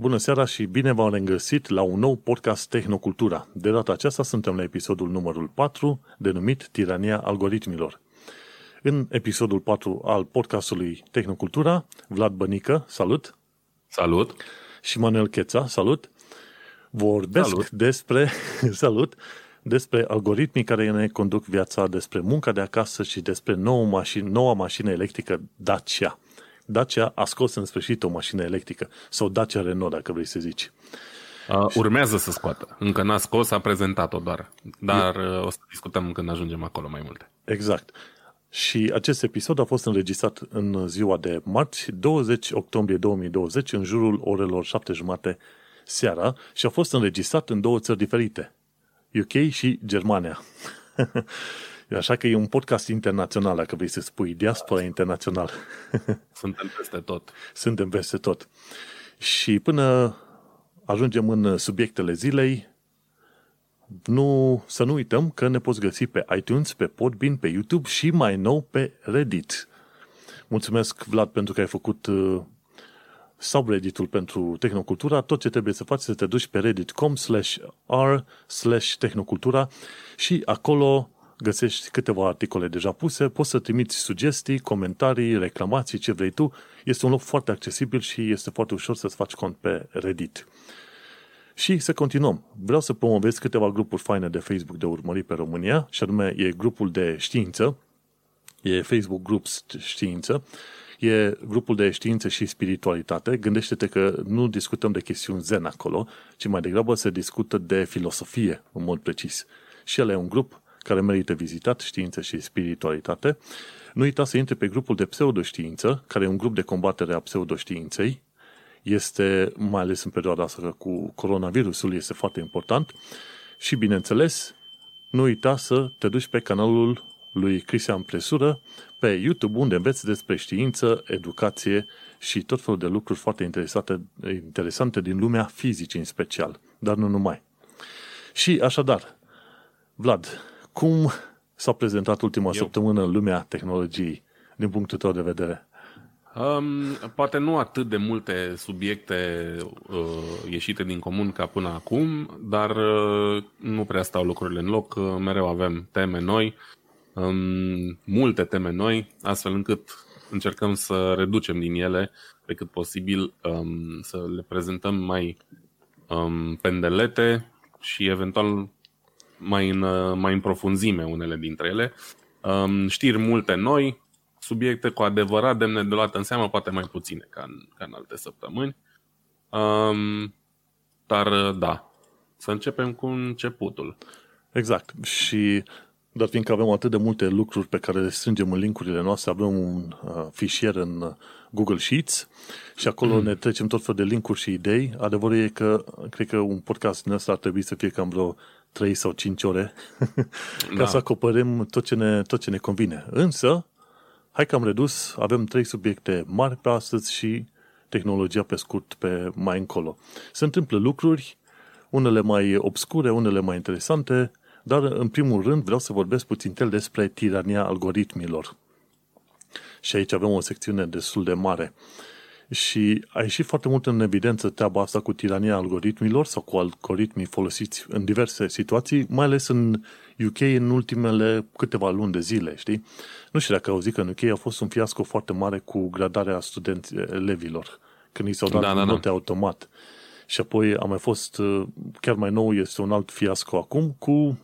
Bună seara și bine v-am regăsit la un nou podcast Tehnocultura. De data aceasta suntem la episodul numărul 4, denumit Tirania Algoritmilor. În episodul 4 al podcastului Tehnocultura, Vlad Bănică, salut! Salut! Și Manuel Cheța, salut! Vorbesc despre algoritmii care ne conduc viața, despre munca de acasă și despre noua mașină electrică Dacia. Dacia a scos în sfârșit o mașină electrică, sau Dacia Renault, dacă vrei să zici. Urmează să scoată. Încă n-a scos, a prezentat-o doar. Dar o să discutăm când ajungem acolo mai multe. Exact. Și acest episod a fost înregistrat în ziua de marți, 20 octombrie 2020, în jurul orelor 7:30 seara și a fost înregistrat în două țări diferite, UK și Germania. Așa că e un podcast internațional, dacă vrei să spui, diaspora internațional. Suntem peste tot. Suntem peste tot. Și până ajungem în subiectele zilei, să nu uităm că ne poți găsi pe iTunes, pe Podbean, pe YouTube și mai nou pe Reddit. Mulțumesc, Vlad, pentru că ai făcut subredditul pentru Tehnocultura. Tot ce trebuie să faci să te duci pe reddit.com/r/tehnocultura și acolo găsești câteva articole deja puse, poți să trimiți sugestii, comentarii, reclamații, ce vrei tu. Este un loc foarte accesibil și este foarte ușor să-ți faci cont pe Reddit. Și să continuăm. Vreau să promovez câteva grupuri faine de Facebook de urmărit pe România, și anume e grupul de știință, e Facebook Groups Știință, e grupul de știință și spiritualitate. Gândește-te că nu discutăm de chestiuni zen acolo, ci mai degrabă se discută de filosofie, în mod precis. Și el e un grup care merită vizitat, știință și spiritualitate. Nu uita să intri pe grupul de pseudoștiință, care e un grup de combatere a pseudoștiinței. Este, mai ales în perioada asta cu coronavirusul, este foarte important. Și, bineînțeles, nu uita să te duci pe canalul lui Cristian Presură, pe YouTube, unde înveți despre știință, educație și tot felul de lucruri foarte interesante din lumea fizicii în special, dar nu numai. Și, așadar, Vlad, cum s-a prezentat ultima săptămână în lumea tehnologiei, din punctul tău de vedere? Poate nu atât de multe subiecte ieșite din comun ca până acum, dar nu prea stau lucrurile în loc. Mereu avem teme noi, multe teme noi, astfel încât încercăm să reducem din ele pe cât posibil, să le prezentăm mai pendelete și eventual mai în profunzime unele dintre ele. Știri multe noi, subiecte cu adevărat demne de luat în seamă, poate mai puține ca în alte săptămâni. Dar da, să începem cu începutul. Exact. Și dar fiindcă avem atât de multe lucruri pe care le strângem în linkurile noastre, avem un fișier în Google Sheets și acolo ne trecem tot felul de linkuri și idei. Adevărul e că cred că un podcast din ăsta ar trebui să fie cam vreo 3 sau 5 ore ca să acoperim tot ce ne convine. Însă, hai că am redus, avem 3 subiecte mari pe astăzi și tehnologia pe scurt pe mai încolo. Se întâmplă lucruri, unele mai obscure, unele mai interesante, dar în primul rând vreau să vorbesc puțintel despre tirania algoritmilor. Și aici avem o secțiune destul de mare. Și a ieșit foarte mult în evidență treaba asta cu tirania algoritmilor sau cu algoritmii folosiți în diverse situații, mai ales în UK în ultimele câteva luni de zile, știi? Nu știu dacă auzi că în UK a fost un fiasco foarte mare cu gradarea elevilor, când i s-au dat note automat. Și apoi a mai fost, chiar mai nou, este un alt fiasco acum cu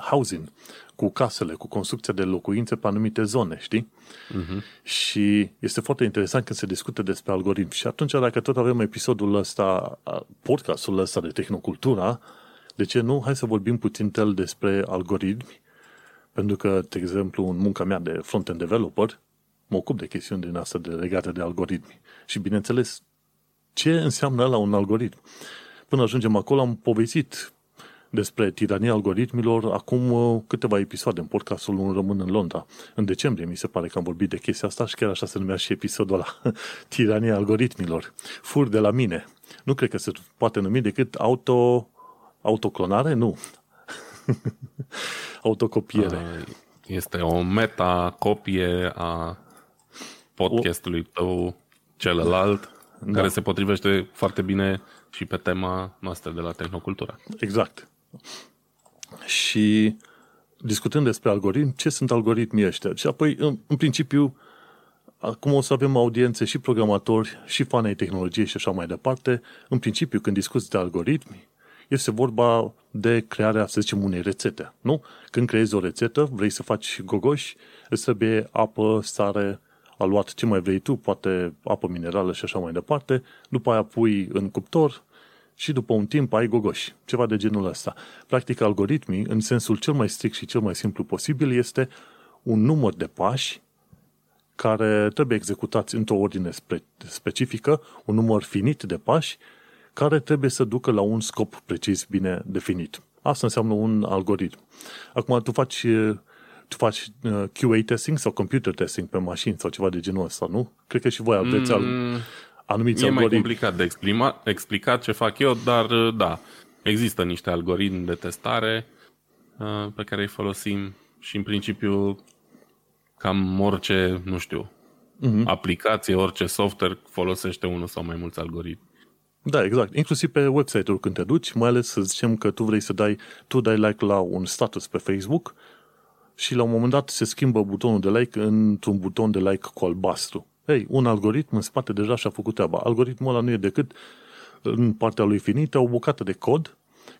housing, cu casele, cu construcția de locuințe pe anumite zone, știi? Uh-huh. Și este foarte interesant când se discută despre algoritmi. Și atunci, dacă tot avem episodul ăsta, podcastul ăsta de Tehnocultura, de ce nu? Hai să vorbim puțintel despre algoritmi, pentru că, de exemplu, în munca mea de front-end developer, mă ocup de chestiuni din asta legate de algoritmi. Și, bineînțeles, ce înseamnă ăla un algoritm? Până ajungem acolo, am povestit despre tirania algoritmilor acum câteva episoade în podcastul Un Român în Londra. În decembrie mi se pare că am vorbit de chestia asta și chiar așa se numea și episodul ăla, tirania algoritmilor. Fur de la mine. Nu cred că se poate numi decât autoclonare? Nu. Autocopiere. Este o metacopie a podcastului tău celălalt. în care se potrivește foarte bine și pe tema noastră de la Tehnocultura. Exact. Și discutând despre algoritmi, ce sunt algoritmii ăștia? Și apoi, în principiu, acum o să avem audiențe și programatori și fani ai tehnologiei și așa mai departe. În principiu, când discuți de algoritmi, este vorba de crearea, să zicem, unei rețete, nu? Când creezi o rețetă, vrei să faci gogoși, îți trebuie apă, sare, aluat, ce mai vrei tu, poate apă minerală și așa mai departe, după aia pui în cuptor și după un timp ai gogoși, ceva de genul ăsta. Practic, algoritmii, în sensul cel mai strict și cel mai simplu posibil, este un număr de pași care trebuie executați într-o ordine specifică, un număr finit de pași, care trebuie să ducă la un scop precis, bine definit. Asta înseamnă un algoritm. Acum, tu faci QA testing sau computer testing pe mașini sau ceva de genul ăsta, nu? Cred că și voi aveți anumiți algoritmi. E mai complicat de explicat ce fac eu, dar da, există niște algoritmi de testare pe care îi folosim și în principiu cam orice, nu știu, aplicație, orice software folosește unul sau mai mulți algoritmi. Da, exact. Inclusiv pe website-ul când te duci, mai ales să zicem că tu vrei să dai like la un status pe Facebook și la un moment dat se schimbă butonul de like într-un buton de like cu albastru. Ei, un algoritm în spate deja și-a făcut treaba. Algoritmul ăla nu e decât în partea lui finită o bucată de cod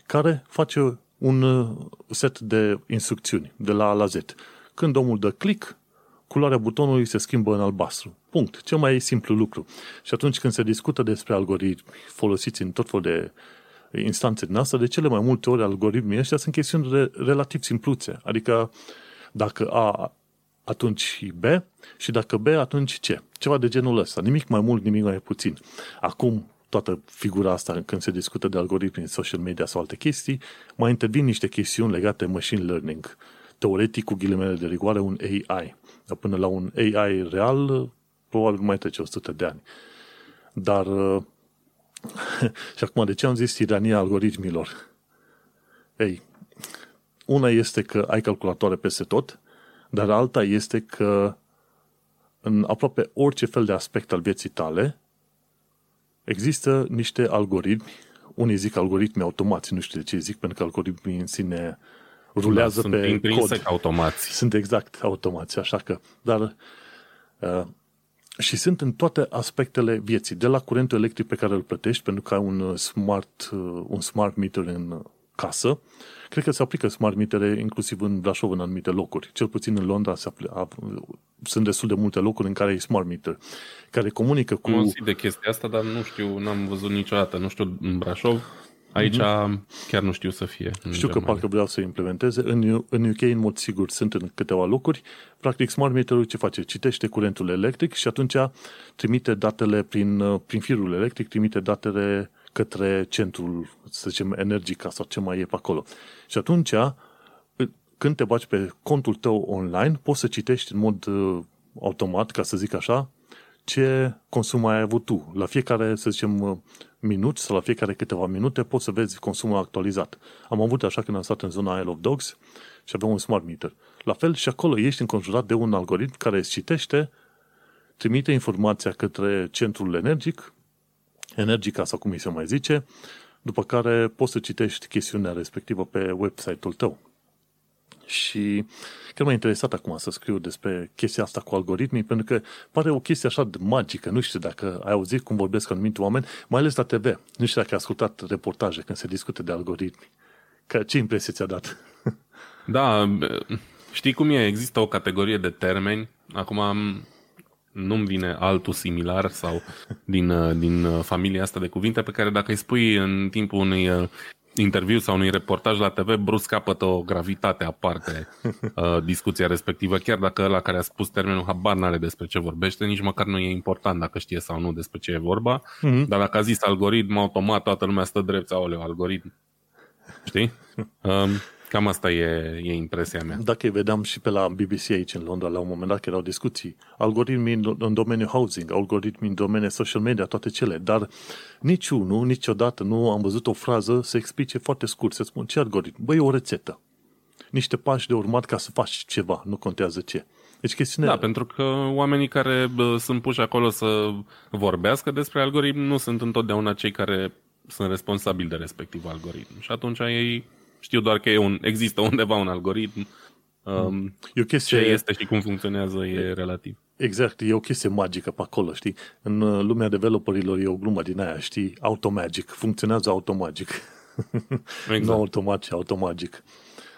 care face un set de instrucțiuni de la A la Z. Când omul dă click, culoarea butonului se schimbă în albastru. Punct. Cel mai simplu lucru. Și atunci când se discută despre algoritmi folosiți în tot felul de instanțe din asta, de cele mai multe ori algoritmii ăștia sunt chestiuni relativ simpluțe. Adică dacă A, atunci B și dacă B, atunci C. Ceva de genul ăsta. Nimic mai mult, nimic mai puțin. Acum, toată figura asta, când se discută de algoritmi în social media sau alte chestii, mai intervin niște chestiuni legate de machine learning. Teoretic, cu ghilimele de rigoare, un AI. Dar până la un AI real, probabil mai trece 100 de ani. Dar, și acum, de ce am zis tirania algoritmilor? Ei, una este că ai calculatoare peste tot, dar alta este că în aproape orice fel de aspect al vieții tale există niște algoritmi. Unii zic algoritmi automați, nu știu de ce zic, pentru că algoritmii în sine rulează pe cod. Sunt intrinsec automați. Sunt exact automați, așa că, dar și sunt în toate aspectele vieții, de la curentul electric pe care îl plătești, pentru că ai un smart meter în casă. Cred că se aplică smart metere inclusiv în Brașov, în anumite locuri. Cel puțin în Londra sunt destul de multe locuri în care e smart meter, care comunică cu... Nu știu de chestia asta, dar nu știu, n-am văzut niciodată, nu știu, în Brașov. Aici chiar nu știu să fie. Știu că parcă vreau să implementeze. În UK, în mod sigur, sunt în câteva locuri. Practic, smart meterul ce face? Citește curentul electric și atunci trimite datele prin firul electric, trimite datele către centrul, să zicem, Energica sau ce mai e pe acolo. Și atunci, când te bagi pe contul tău online, poți să citești în mod automat, ca să zic așa, ce consum ai avut tu. La fiecare, să zicem, minut sau la fiecare câteva minute poți să vezi consumul actualizat. Am avut așa când am stat în zona Isle of Dogs și aveam un smart meter. La fel și acolo ești înconjurat de un algoritm care îți citește, trimite informația către centrul energic, Energica sau cum îi se mai zice, după care poți să citești chestiunea respectivă pe website-ul tău. Și chiar m-a interesat acum să scriu despre chestia asta cu algoritmii, pentru că pare o chestie așa de magică. Nu știu dacă ai auzit cum vorbesc anumite oameni, mai ales la TV. Nu știu dacă ai ascultat reportaje când se discute de algoritmi. Ce impresie ți-a dat? Da, știi cum e? Există o categorie de termeni. Acum nu-mi vine altul similar sau din familia asta de cuvinte pe care dacă îi spui în timpul unui interviu sau unui reportaj la TV, brusc capătă o gravitate aparte discuția respectivă, chiar dacă ăla care a spus termenul habar n-are despre ce vorbește, nici măcar nu e important dacă știe sau nu despre ce e vorba, dar dacă a zis algoritm automat, toată lumea stă drept, aoleu, algoritm. Știi? Cam asta e impresia mea. Dacă îi vedeam și pe la BBC aici în Londra, la un moment dat, că erau discuții, algoritmi în domeniul housing, algoritmi în domeniul social media, toate cele, dar niciunul, niciodată nu am văzut o frază să explice foarte scurt, să spun ce algoritm? Băi, e o rețetă. Niște pași de urmat ca să faci ceva, nu contează ce. Deci chestiunea... Da, pentru că oamenii care sunt puși acolo să vorbească despre algoritm nu sunt întotdeauna cei care sunt responsabili de respectiv algoritm. Și atunci ei știu doar că există undeva un algoritm. E o chestie... Ce este și cum funcționează e relativ. Exact, e o chestie magică pe acolo, știi? În lumea developerilor e o glumă din aia, știi? Automagic, funcționează automagic. Exact. Nu automat, ci automagic.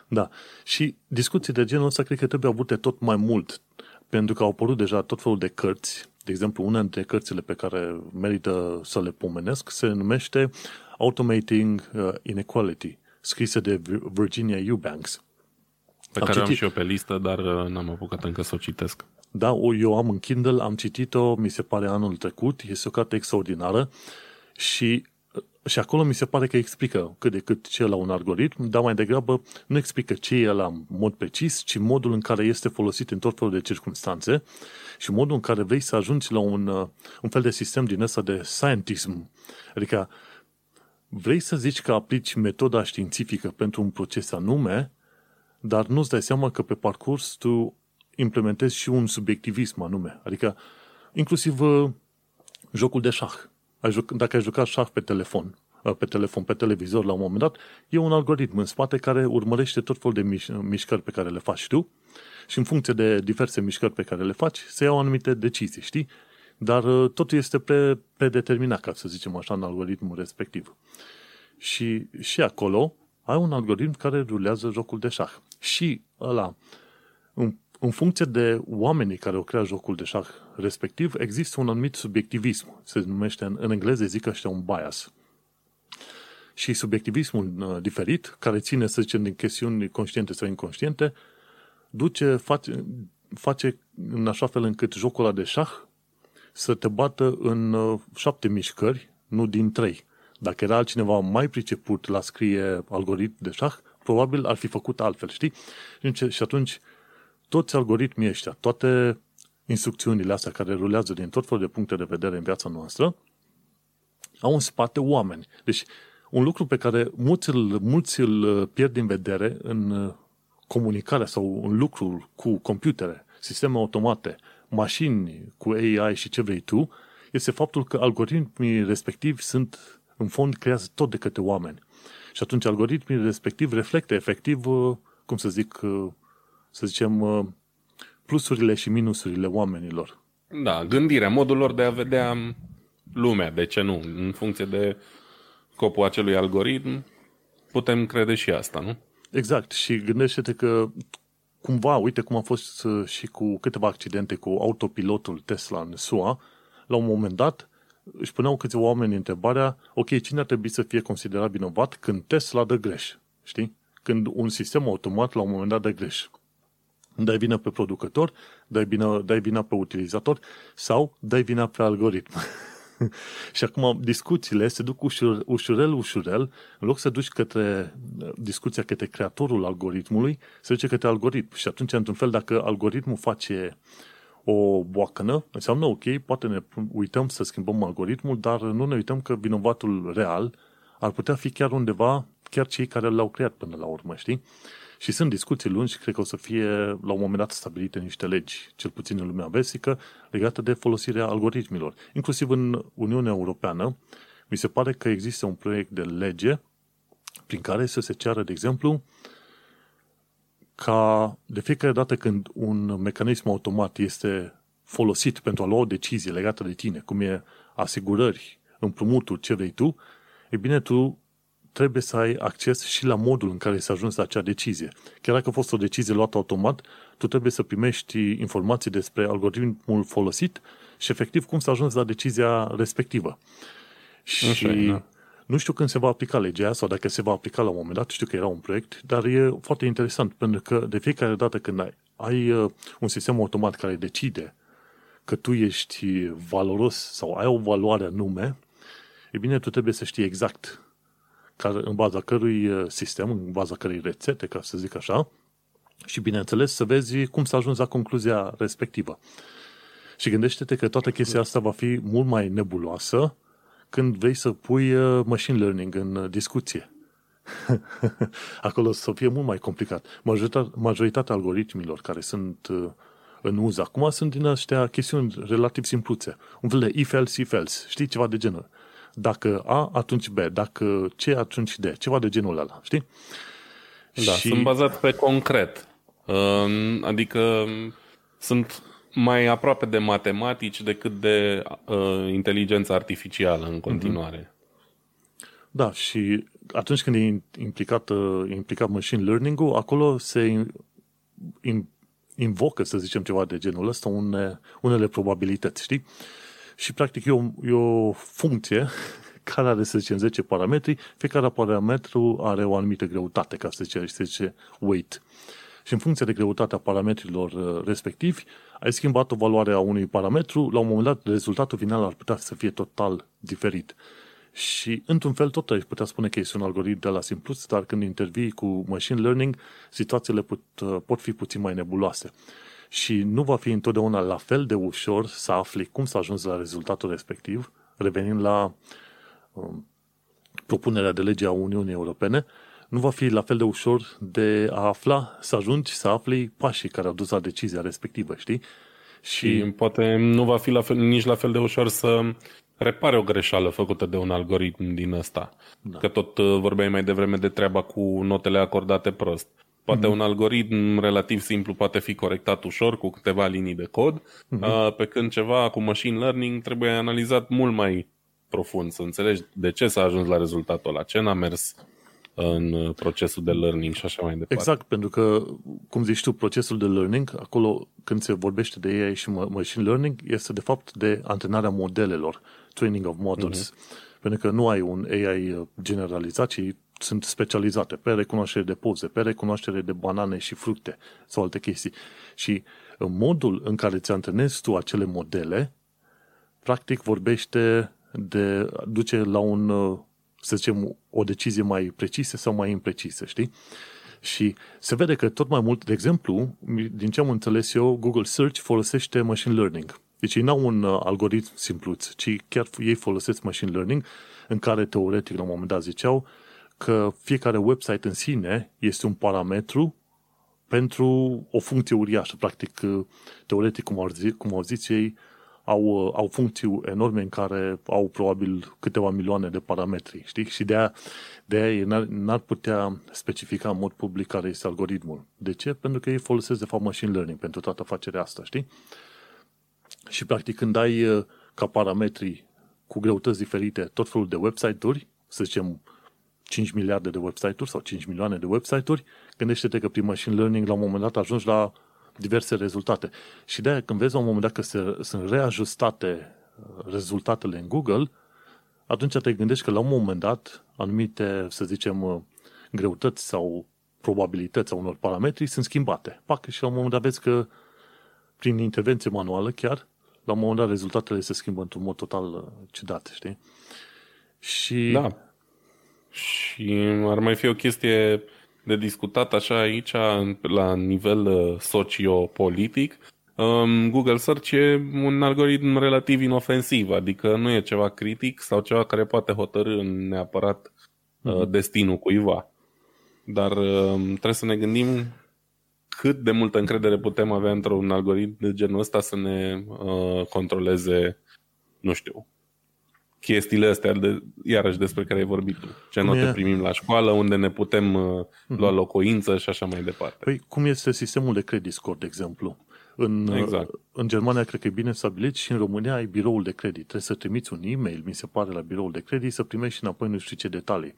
Da, și discuții de genul ăsta cred că trebuie avute tot mai mult, pentru că au apărut deja tot felul de cărți. De exemplu, una dintre cărțile pe care merită să le pomenesc se numește Automating Inequality, scrisă de Virginia Eubanks. Pe care am și eu pe listă, dar n-am apucat încă să o citesc. Da, eu am în Kindle, am citit-o, mi se pare anul trecut, este o carte extraordinară și acolo mi se pare că explică cât de cât ce e la un algoritm, dar mai degrabă nu explică ce e la mod precis, ci modul în care este folosit în tot felul de circunstanțe și modul în care vrei să ajungi la un fel de sistem din ăsta de scientism. Adică vrei să zici că aplici metoda științifică pentru un proces anume, dar nu-ți dai seama că pe parcurs tu implementezi și un subiectivism anume. Adică inclusiv jocul de șah. Dacă ai jucat șah pe televizor la un moment dat, e un algoritm în spate care urmărește tot felul de mișcări pe care le faci tu și în funcție de diverse mișcări pe care le faci, se iau anumite decizii, știi? Dar totul este predeterminat, ca să zicem așa, în algoritmul respectiv. Și acolo ai un algoritm care rulează jocul de șah. Și ăla, în funcție de oamenii care au creat jocul de șah respectiv, există un anumit subiectivism. Se numește, în engleză zic ăștia, un bias. Și subiectivismul diferit, care ține, să zicem, din chestiuni conștiente sau inconștiente, face în așa fel încât jocul ăla de șah să te bată în 7 mișcări, nu din 3. Dacă era altcineva mai priceput la scrie algoritm de șah, probabil ar fi făcut altfel, știi? Și atunci, toți algoritmii ăștia, toate instrucțiunile astea care rulează din tot felul de puncte de vedere în viața noastră, au în spate oameni. Deci, un lucru pe care mulți îl pierd din vedere în comunicarea sau în lucrul cu computere, sisteme automate, mașini cu AI și ce vrei tu, este faptul că algoritmii respectivi sunt, în fond, creați tot de către oameni. Și atunci algoritmii respectivi reflectă efectiv, să zicem, plusurile și minusurile oamenilor. Da, gândirea, modul lor de a vedea lumea, de ce nu? În funcție de scopul acelui algoritm, putem crede și asta, nu? Exact, și gândește-te că cumva, uite cum a fost și cu câteva accidente cu autopilotul Tesla în SUA, la un moment dat își puneau câțiva oameni întrebarea, ok, cine ar trebui să fie considerat vinovat când Tesla dă greș, știi? Când un sistem automat la un moment dat dă greș. Dai vina pe producător, dai vina pe utilizator sau dai vina pe algoritm. Și acum discuțiile se duc ușurel, în loc să duci către discuția către creatorul algoritmului, se duce către algoritm. Și atunci, într-un fel, dacă algoritmul face o boacănă, înseamnă ok, poate ne uităm să schimbăm algoritmul, dar nu ne uităm că vinovatul real ar putea fi chiar undeva, chiar cei care l-au creat până la urmă, știi? Și sunt discuții lungi, cred că o să fie la un moment dat stabilite niște legi, cel puțin în lumea vestică, legată de folosirea algoritmilor. Inclusiv în Uniunea Europeană, mi se pare că există un proiect de lege prin care să se ceară, de exemplu, ca de fiecare dată când un mecanism automat este folosit pentru a lua o decizie legată de tine, cum e asigurări, împrumuturi, ce vrei tu, e bine, tu trebuie să ai acces și la modul în care s-a ajuns la acea decizie. Chiar dacă a fost o decizie luată automat, tu trebuie să primești informații despre algoritmul folosit și efectiv cum s-a ajuns la decizia respectivă. Și așa, nu știu când se va aplica legea aia sau dacă se va aplica la un moment dat, știu că era un proiect, dar e foarte interesant pentru că de fiecare dată când ai un sistem automat care decide că tu ești valoros sau ai o valoare anume, e bine, tu trebuie să știi exact în baza cărui sistem, în baza cărei rețete, ca să zic așa, și bineînțeles să vezi cum s-a ajuns la concluzia respectivă. Și gândește-te că toată chestia asta va fi mult mai nebuloasă când vrei să pui machine learning în discuție. Acolo o să fie mult mai complicat. Majoritatea algoritmilor care sunt în uz acum sunt din astea chestiuni relativ simpluțe. Un fel de if else, if else. Știi? Ceva de genul. Dacă A, atunci B. Dacă C, atunci D. Ceva de genul ăla. Știi? Da, și... sunt bazat pe concret. Adică sunt mai aproape de matematici decât de inteligența artificială în continuare. Da, și atunci când e implicat machine learning-ul, acolo se invocă, să zicem, ceva de genul ăsta, unele probabilități, știi? Și practic e o funcție care are, să zicem, 10 parametri, fiecare parametru are o anumită greutate, ca să zice weight. Și în funcție de greutatea parametrilor respectivi, ai schimbat o valoare a unui parametru, la un moment dat rezultatul final ar putea să fie total diferit. Și într-un fel tot ai putea spune că este un algoritm de la simpluț, dar când intervii cu machine learning, situațiile pot fi puțin mai nebuloase. Și nu va fi întotdeauna la fel de ușor să afli cum s-a ajuns la rezultatul respectiv, revenind la propunerea de lege a Uniunii Europene, nu va fi la fel de ușor de a afla, să afli pașii care au dus la decizia respectivă, știi? Și poate nu va fi nici la fel de ușor să repare o greșeală făcută de un algoritm din ăsta. Da. Că tot vorbeai mai devreme de treaba cu notele acordate prost. Poate un algoritm relativ simplu poate fi corectat ușor cu câteva linii de cod, pe când ceva cu machine learning trebuie analizat mult mai profund, să înțelegi de ce s-a ajuns la rezultatul ăla, ce n-a mers în procesul de learning și așa mai departe. Exact, pentru că, cum zici tu, procesul de learning, acolo când se vorbește de AI și machine learning, este de fapt de antrenarea modelelor, training of models, pentru că nu ai un AI generalizat, ci sunt specializate pe recunoaștere de poze, pe recunoaștere de banane și fructe sau alte chestii. Și modul în care îți antrenezi tu acele modele, practic duce la un... să zicem, o decizie mai precisă sau mai imprecisă, știi? Și se vede că tot mai mult, de exemplu, din ce am înțeles eu, Google Search folosește machine learning. Deci ei n-au un algoritm simpluț, ci chiar ei folosesc machine learning, în care teoretic, la un moment dat, ziceau că fiecare website în sine este un parametru pentru o funcție uriașă. Practic, teoretic, cum au zis ei, au funcții enorme în care au probabil câteva milioane de parametri, știi? Și de-aia n-ar putea specifica în mod public care este algoritmul. De ce? Pentru că ei folosesc de fapt machine learning pentru toată afacerea asta, știi? Și practic când ai ca parametri cu greutăți diferite tot felul de website-uri, să zicem 5 miliarde de website-uri sau 5 milioane de website-uri, gândește-te că prin machine learning la un moment dat ajungi la diverse rezultate. Și de-aia când vezi la un moment dat că sunt reajustate rezultatele în Google, atunci te gândești că la un moment dat anumite, să zicem, greutăți sau probabilități a unor parametri sunt schimbate. Pac, și la un moment dat vezi că prin intervenție manuală chiar, la un moment dat rezultatele se schimbă într-un mod total ciudat, știi? Și... da. Și ar mai fi o chestie de discutat așa aici la nivel sociopolitic. Google Search e un algoritm relativ inofensiv, adică nu e ceva critic sau ceva care poate hotărî neapărat destinul cuiva. Dar trebuie să ne gândim cât de multă încredere putem avea într-un algoritm de genul ăsta să ne controleze, nu știu, chestiile astea, iarăși despre care ai vorbit tu. Ce note primim la școală, unde ne putem lua locuință și așa mai departe. Păi, cum este sistemul de credit score, de exemplu? Exact. În Germania, cred că e bine stabilit și în România ai biroul de credit. Trebuie să trimiți un e-mail, mi se pare, la biroul de credit, să primești și înapoi nu știu ce detalii.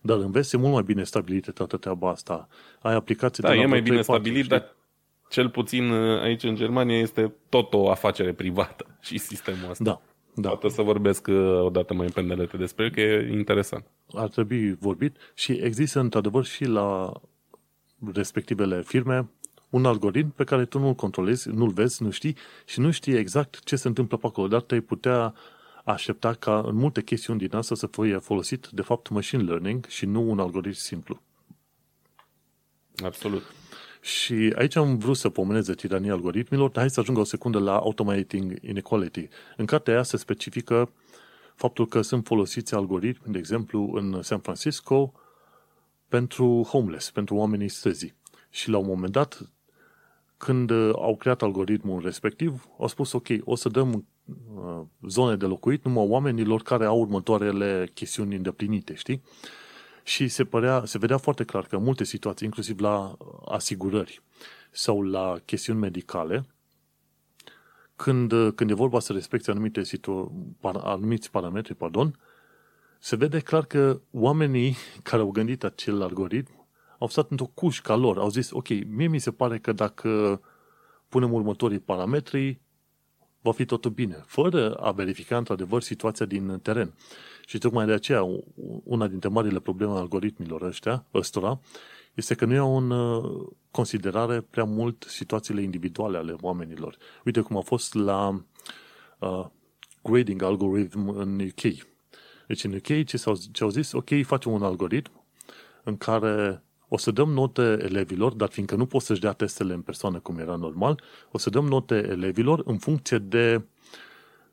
Dar în vest e mult mai bine stabilită toată treaba asta. Ai aplicații... Da, e mai bine stabilit, dar cel puțin aici în Germania este tot o afacere privată și sistemul ăsta. Da. Da. Poate să vorbesc odată mai pendelete despre el, că e interesant. Ar trebui vorbit și există într-adevăr și la respectivele firme un algoritm pe care tu nu-l controlezi, nu-l vezi, nu știi și nu știi exact ce se întâmplă pe acolo, dar te-ai putea aștepta ca în multe chestiuni din asta să fie folosit de fapt machine learning și nu un algoritm simplu. Absolut. Și aici am vrut să pomenez de tirania algoritmilor, dar hai să ajungă o secundă la Automating Inequality. În cartea aia se specifică faptul că sunt folosiți algoritmi, de exemplu, în San Francisco, pentru homeless, pentru oamenii străzi. Și la un moment dat, Când au creat algoritmul respectiv, au spus, ok, o să dăm zone de locuit numai oamenilor care au următoarele chestiuni îndeplinite, știi? Și se vedea foarte clar că în multe situații, inclusiv la asigurări sau la chestiuni medicale, când e vorba să respecte anumiți parametri, se vede clar că oamenii care au gândit acel algoritm au stat într-o cușcă lor, au zis, ok, mie mi se pare că dacă punem următorii parametri, va fi totul bine, fără a verifica într-adevăr situația din teren. Și tocmai de aceea, una dintre marile probleme a algoritmilor ăstora, este că nu iau în considerare prea mult situațiile individuale ale oamenilor. Uite cum a fost la grading algorithm în UK. Deci în UK ce au zis? Ok, facem un algoritm în care o să dăm note elevilor, dar fiindcă nu pot să-și dea testele în persoană cum era normal, o să dăm note elevilor în funcție de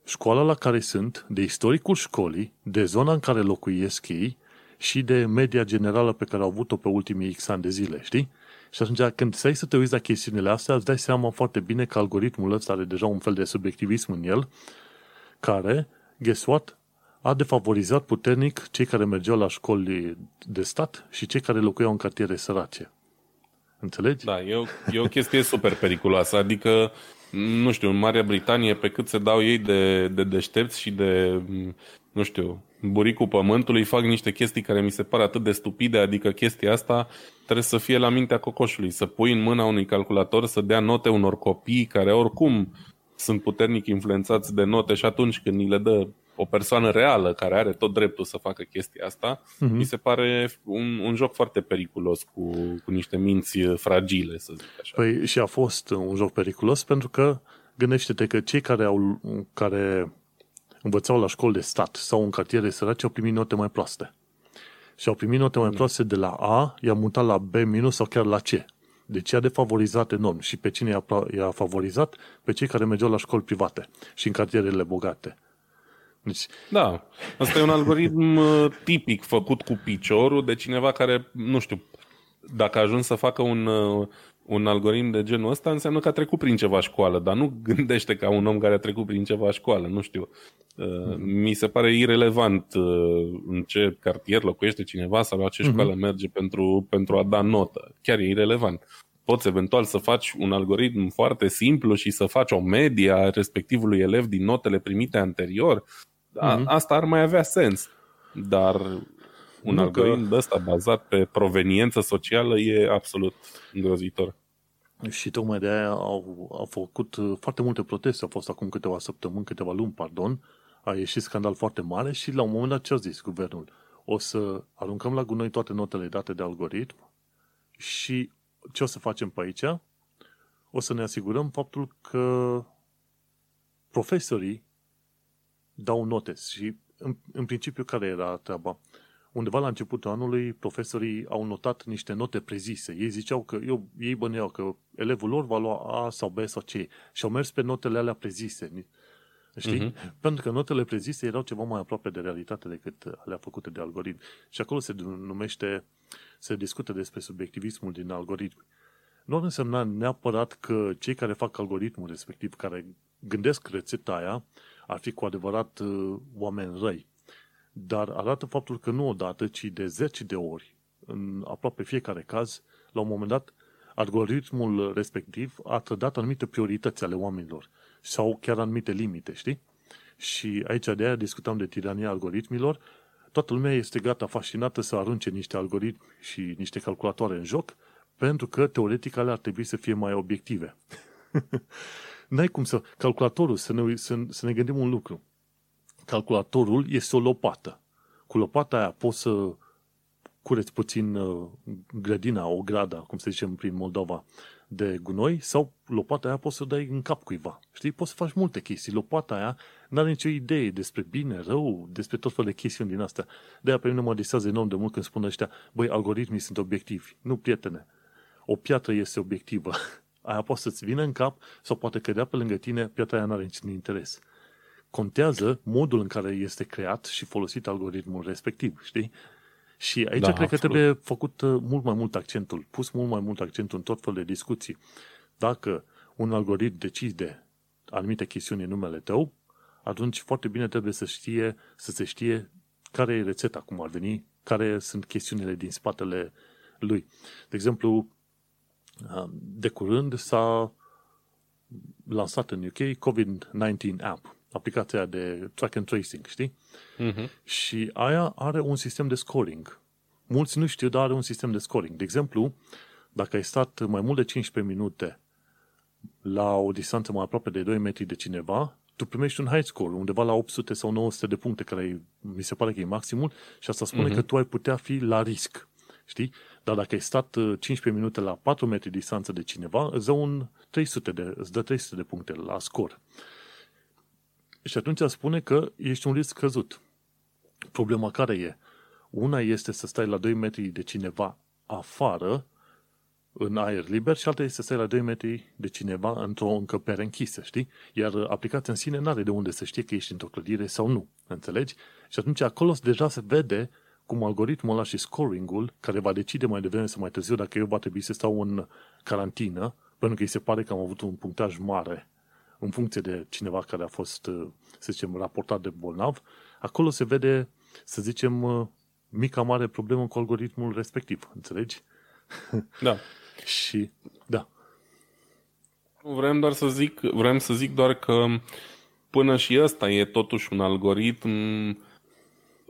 școala la care sunt, de istoricul școlii, de zona în care locuiesc ei și de media generală pe care au avut-o pe ultimii X ani de zile, știi? Și atunci când stai să te uiți la chestiunile astea, îți dai seama foarte bine că algoritmul ăsta are deja un fel de subiectivism în el, care, guess what, a defavorizat puternic cei care mergeau la școli de stat și cei care locuiau în cartiere sărace. Înțelegi? Da, e o chestie super periculoasă. Adică, nu știu, în Marea Britanie, pe cât se dau ei de deștepți și de, nu știu, buricul pământului, fac niște chestii care mi se par atât de stupide, adică chestia asta trebuie să fie la mintea cocoșului, să pui în mâna unui calculator să dea note unor copii care oricum sunt puternic influențați de note și atunci când ni le dă o persoană reală care are tot dreptul să facă chestia asta, mi se pare un joc foarte periculos cu niște minți fragile, să zic așa. Păi și a fost un joc periculos pentru că gândește-te că cei care învățau la școli de stat sau în cartiere sărace au primit note mai proaste. Și au primit note mai proaste de la A, i-a mutat la B- sau chiar la C. Deci i-a defavorizat enorm. Și pe cine i-a favorizat? Pe cei care mergeau la școli private și în cartierele bogate. Deci... Da, asta e un algoritm tipic făcut cu piciorul de cineva care, nu știu, dacă a ajuns să facă un algoritm de genul ăsta, înseamnă că a trecut prin ceva școală, dar nu gândește ca un om care a trecut prin ceva școală, nu știu. Mi se pare irelevant în ce cartier locuiește cineva sau la ce școală merge pentru a da notă. Chiar e irelevant. Poți eventual să faci un algoritm foarte simplu și să faci o medie a respectivului elev din notele primite anterior. Asta ar mai avea sens. Dar un algoritm ăsta bazat pe proveniență socială e absolut îngrozitor. Și tocmai de aia au făcut foarte multe proteste. Au fost acum câteva luni, a ieșit scandal foarte mare și la un moment dat ce a zis guvernul? O să aruncăm la gunoi toate notele date de algoritm și ce o să facem pe aici? O să ne asigurăm faptul că profesorii dau note. Și în principiu care era treaba? Undeva la începutul anului profesorii au notat niște note prezise. Ei ziceau că ei băneau că elevul lor va lua A sau B sau C. Și au mers pe notele alea prezise. Știi? Pentru că notele prezise erau ceva mai aproape de realitate decât alea făcute de algoritm. Și acolo se discută despre subiectivismul din algoritmi. Nu ar însemna neapărat că cei care fac algoritmul respectiv, care gândesc rețeta aia, ar fi cu adevărat oameni răi. Dar arată faptul că nu odată, ci de 10 de ori, în aproape fiecare caz, la un moment dat, algoritmul respectiv a trădat anumite priorități ale oamenilor sau chiar anumite limite, știi? Și aici de aia discutam de tirania algoritmilor. Toată lumea este gata, fascinată să arunce niște algoritmi și niște calculatoare în joc, pentru că, teoretic, alea ar trebui să fie mai obiective. N-ai cum să... Calculatorul, să ne gândim un lucru. Calculatorul este o lopată. Cu lopata aia poți să cureți puțin grădina, o grada, cum se zice prin Moldova, de gunoi, sau lopata aia poți să o dai în cap cuiva. Știi? Poți să faci multe chestii. Lopata aia n-are nicio idee despre bine, rău, despre tot felul de chestiuni din astea. De-aia pe mine mă distrează enorm de mult când spun ăștia, băi, algoritmii sunt obiectivi. Nu, prietene. O piatră este obiectivă. Aia poate să-ți vină în cap sau poate cădea pe lângă tine, piatra aia n-are niciun interes. Contează modul în care este creat și folosit algoritmul respectiv, știi? Și aici cred că trebuie făcut mult mai mult accentul, pus mult mai mult accentul în tot felul de discuții. dacă un algoritm decide anumite chestiuni în numele tău, atunci foarte bine trebuie să se știe care e rețeta, cum ar veni, care sunt chestiunile din spatele lui. De exemplu, de curând s-a lansat în UK COVID-19 app, aplicația de track and tracing, știi? Uh-huh. Și aia are un sistem de scoring. Mulți nu știu, dar are un sistem de scoring. De exemplu, dacă ai stat mai mult de 15 minute la o distanță mai aproape de 2 metri de cineva, tu primești un high score, undeva la 800 sau 900 de puncte, care mi se pare că e maximul, și asta spune că tu ai putea fi la risc, știi? Dar dacă ai stat 15 minute la 4 metri distanță de cineva, îți dă 300 de puncte la scor. Și atunci spune că ești un risc scăzut. Problema care e? Una este să stai la 2 metri de cineva afară, în aer liber, și alta este să stai la 2 metri de cineva într-o încăpere închisă, știi? Iar aplicația în sine n-are de unde să știe că ești într-o clădire sau nu, înțelegi? Și atunci acolo deja se vede cum algoritmul ăla și scoring-ul, care va decide mai devreme sau mai târziu dacă eu va trebui să stau în carantină, pentru că îi se pare că am avut un punctaj mare în funcție de cineva care a fost, să zicem, raportat de bolnav, acolo se vede, să zicem, mica mare problemă cu algoritmul respectiv, înțelegi? Da. Și, da. Vrem să zic doar că până și ăsta e totuși un algoritm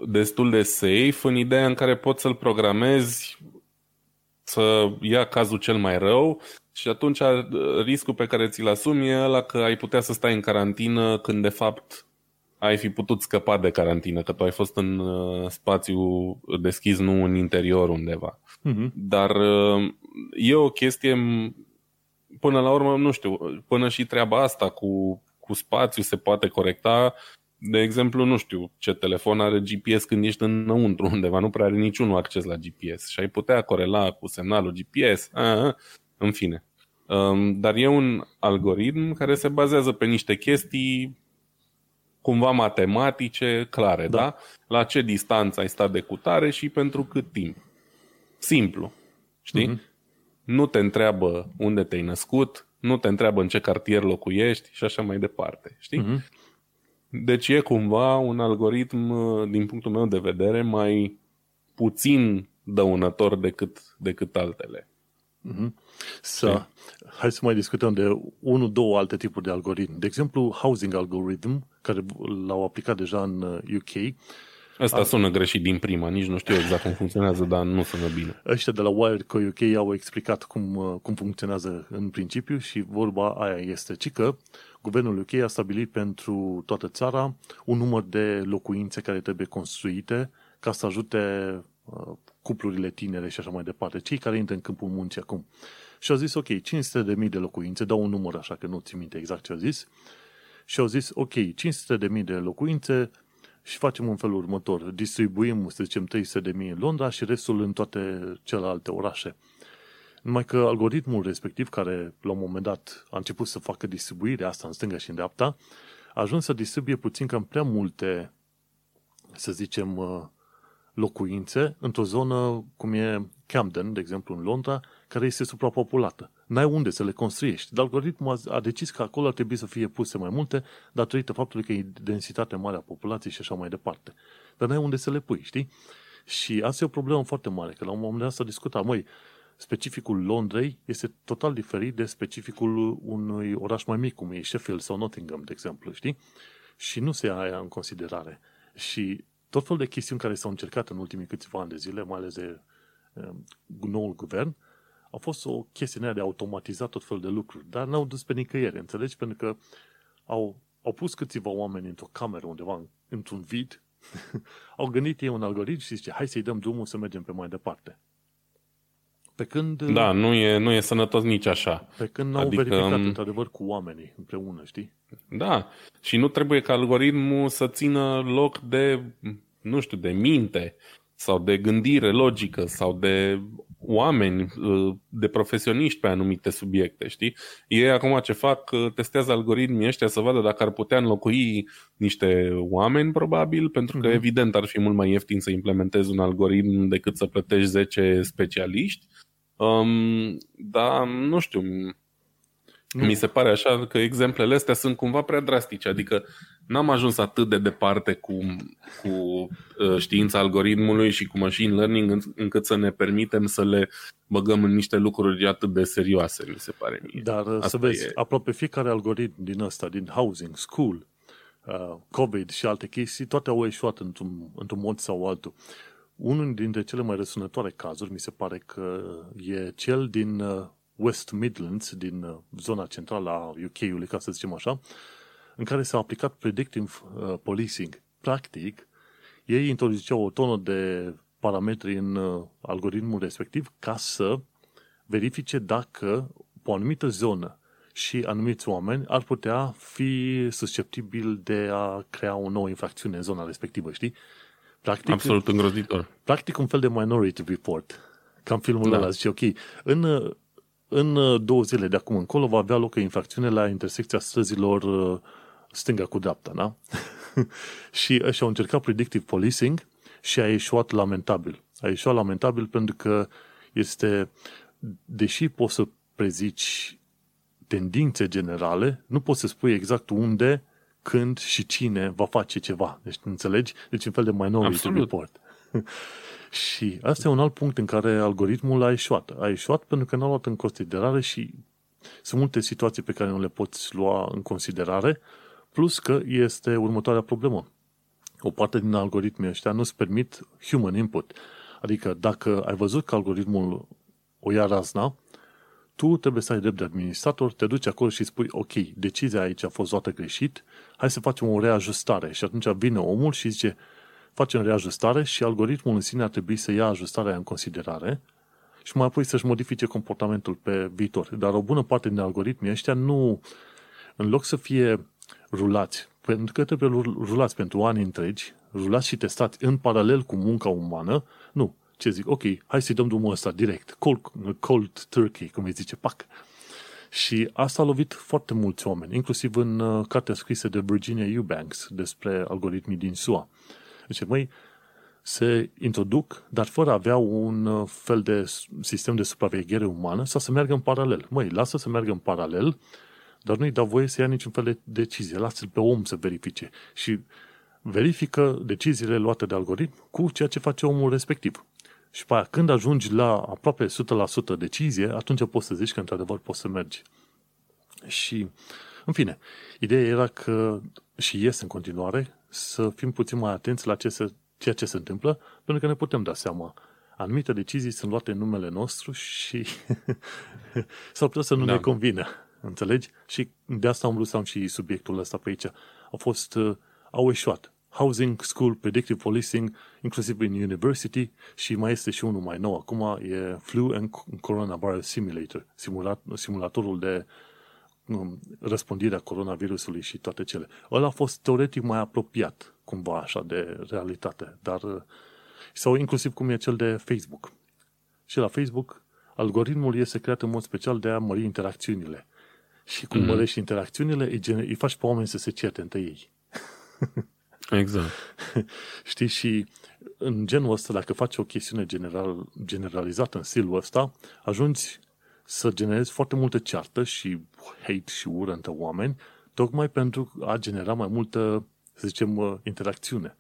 destul de safe în ideea în care poți să-l programezi să ia cazul cel mai rău și atunci riscul pe care ți-l asumi e ăla că ai putea să stai în carantină când de fapt ai fi putut scăpa de carantină, că tu ai fost în spațiu deschis, nu în interior undeva. Mm-hmm. Dar e o chestie, până la urmă, nu știu, până și treaba asta cu spațiu se poate corecta. De exemplu, nu știu ce telefon are GPS când ești înăuntru undeva, nu prea are niciunul acces la GPS și ai putea corela cu semnalul GPS, în fine. Dar e un algoritm care se bazează pe niște chestii cumva matematice, clare, da? La ce distanță ai stat de cutare și pentru cât timp. Simplu, știi? Mm-hmm. Nu te întreabă unde te-ai născut, nu te întreabă în ce cartier locuiești și așa mai departe, știi? Mm-hmm. Deci e cumva un algoritm, din punctul meu de vedere, mai puțin dăunător decât altele. Mm-hmm. Hai să mai discutăm de 1-2 alte tipuri de algoritmi. De exemplu, housing algoritm, care l-au aplicat deja în UK. Asta sună greșit din prima, nici nu știu exact cum funcționează, dar nu sună bine. Ăștia de la Wired UK au explicat cum funcționează în principiu și vorba aia este că guvernul UK a stabilit pentru toată țara un număr de locuințe care trebuie construite ca să ajute cuplurile tinere și așa mai departe, cei care intră în câmpul muncii acum. Și au zis, ok, 500.000 de locuințe, dau un număr așa că nu țin minte exact ce au zis, și au zis, ok, 500.000 de locuințe și facem în felul următor, distribuim, să zicem, 300.000 în Londra și restul în toate celelalte orașe. Numai că algoritmul respectiv, care la un moment dat a început să facă distribuirea asta în stânga și în dreapta, a ajuns să distribuie puțin cam prea multe, să zicem, locuințe într-o zonă cum e Camden, de exemplu, în Londra, care este suprapopulată. N-ai unde să le construiești. Dar algoritmul a decis că acolo ar trebui să fie puse mai multe datorită faptului că e densitatea mare a populației și așa mai departe. Dar n-ai unde să le pui, știi? Și asta e o problemă foarte mare, că la un moment dat s-a discutat, specificul Londrei este total diferit de specificul unui oraș mai mic, cum e Sheffield sau Nottingham, de exemplu, știi? Și nu se ia aia în considerare. Și tot felul de chestiuni care s-au încercat în ultimii câțiva ani de zile, mai ales de noul guvern, a fost o chestiune de automatizat tot felul de lucruri, dar n-au dus pe nicăieri, înțelegi? Pentru că au pus câțiva oameni într-o cameră undeva, într-un vid, au gândit ei un algoritm și zice, hai să-i dăm drumul să mergem pe mai departe. Pe când... Da, nu e sănătos nici așa. Pe când n-au verificat într-adevăr cu oamenii împreună, știi? Da, și nu trebuie ca algoritmul să țină loc de, nu știu, de minte sau de gândire logică sau de oameni, de profesioniști pe anumite subiecte, știi? Ei acum ce fac, testează algoritmii ăștia să vadă dacă ar putea înlocui niște oameni, probabil, pentru că evident ar fi mult mai ieftin să implementezi un algoritm decât să plătești 10 specialiști. Dar, nu știu, Mi se pare așa că exemplele astea sunt cumva prea drastice. Adică n-am ajuns atât de departe cu știința algoritmului și cu machine learning încât să ne permitem să le băgăm în niște lucruri atât de serioase, mi se pare mie. Dar asta să vezi, aproape fiecare algoritm din ăsta, din housing, school, COVID și alte chestii, toate au ieșuat într-un mod sau altul. Unul dintre cele mai răsunătoare cazuri mi se pare că e cel din West Midlands, din zona centrală a UK-ului, ca să zicem așa, în care s-a aplicat predictive policing. Practic, ei introduceau o tonă de parametri în algoritmul respectiv ca să verifice dacă o anumită zonă și anumiți oameni ar putea fi susceptibili de a crea o nouă infracțiune în zona respectivă, știi? Practic, absolut îngrozitor. Practic un fel de Minority Report. Cam filmul ăla zice, ok, în 2 zile de acum încolo va avea loc o infracțiune la intersecția străzilor stânga cu dreapta, da? Și ăștia au încercat predictive policing și a ieșuat lamentabil. A ieșuat lamentabil pentru că este, deși poți să prezici tendințe generale, nu poți să spui exact unde, când și cine va face ceva. Deci, înțelegi? Deci, în fel de Minority Report. Și asta e un alt punct în care algoritmul a ieșuat. A ieșuat pentru că n-a luat în considerare și sunt multe situații pe care nu le poți lua în considerare, plus că este următoarea problemă. O parte din algoritmii ăștia nu-ți permit human input. Adică, dacă ai văzut că algoritmul o ia razna, tu trebuie să ai drept de administrator, te duci acolo și spui, ok, decizia aici a fost luată greșit, hai să facem o reajustare. Și atunci vine omul și zice, facem reajustare și algoritmul în sine ar trebui să ia ajustarea în considerare și mai apoi să-și modifice comportamentul pe viitor. Dar o bună parte din algoritmii ăștia nu, în loc să fie rulați, pentru că trebuie rulați pentru ani întregi, rulați și testați în paralel cu munca umană, nu. Ce zic, ok, hai să-i dăm drumul ăsta direct, cold turkey, cum îi zice, pac. Și asta a lovit foarte mulți oameni, inclusiv în cartea scrisă de Virginia Eubanks despre algoritmii din SUA. Deci, măi, se introduc, dar fără a avea un fel de sistem de supraveghere umană, sau să meargă în paralel. Măi, lasă să meargă în paralel, dar nu-i dau voie să ia niciun fel de decizie, lasă-l pe om să verifice. Și verifică deciziile luate de algoritm cu ceea ce face omul respectiv. Și pe aia, când ajungi la aproape 100% decizie, atunci poți să zici că într-adevăr poți să mergi. Și, în fine, ideea era că, și este în continuare, să fim puțin mai atenți la ceea ce se întâmplă, pentru că ne putem da seama. Anumite decizii sunt luate în numele nostru și s-ar putea să nu ne convină. Înțelegi? Și de asta am vrut să am și subiectul ăsta pe aici. Au eșuat. Housing, school, predictive policing, inclusiv în university, și mai este și unul mai nou acum, e Flu and Coronavirus Simulator, simulatorul de răspândire a coronavirusului și toate cele. Ăla a fost teoretic mai apropiat, cumva așa, de realitate, dar sau inclusiv cum e cel de Facebook. Și la Facebook, algoritmul este creat în mod special de a mări interacțiunile. Și cum mărești interacțiunile, îi faci pe oameni să se certe între ei. Exact. Știi, și în genul ăsta, dacă faci o chestiune generalizată în stilul ăsta, ajungi să generezi foarte multă ceartă și hate și ură între oameni, tocmai pentru a genera mai multă, să zicem, interacțiune.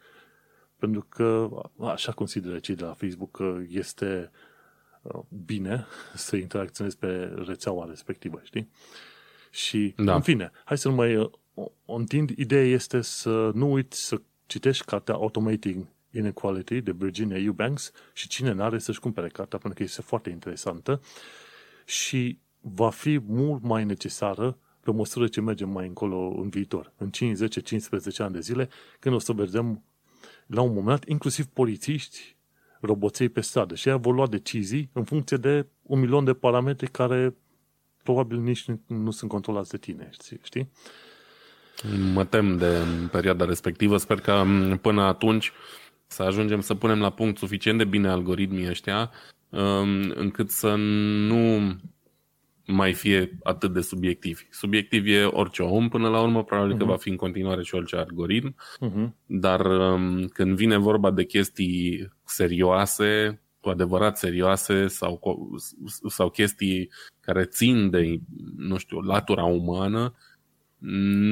Pentru că, așa consideră cei de la Facebook, că este bine să interacționezi pe rețeaua respectivă, știi? Și, în fine, hai să nu mai întind. Ideea este să nu uiți să citești cartea Automating Inequality de Virginia Eubanks și cine n-are să-și cumpere cartea, pentru că este foarte interesantă și va fi mult mai necesară pe măsură ce mergem mai încolo în viitor, în 5, 10, 15 ani de zile, când o să vedem la un moment dat inclusiv polițiști, roboței pe stradă, și ei vor lua decizii în funcție de 1.000.000 de parametri care probabil nici nu sunt controlați de tine, știi? Mă tem de perioada respectivă, sper că până atunci să ajungem să punem la punct suficient de bine algoritmii ăștia încât să nu mai fie atât de subiectivi. Subiectiv e orice om, până la urmă, probabil că va fi în continuare și orice algoritm, dar când vine vorba de chestii serioase, cu adevărat serioase sau chestii care țin de, nu știu, latura umană,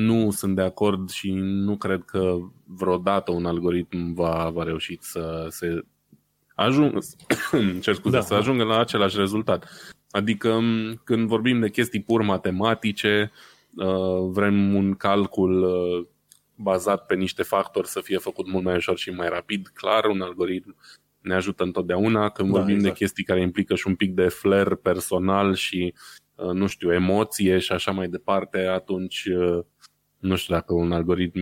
nu sunt de acord și nu cred că vreodată un algoritm va reuși să se ajungă la același rezultat. Adică când vorbim de chestii pur matematice, vrem un calcul bazat pe niște factori să fie făcut mult mai ușor și mai rapid. Clar, un algoritm ne ajută întotdeauna. Când vorbim de chestii care implică și un pic de flair personal și, nu știu, emoție și așa mai departe, atunci nu știu dacă un algoritm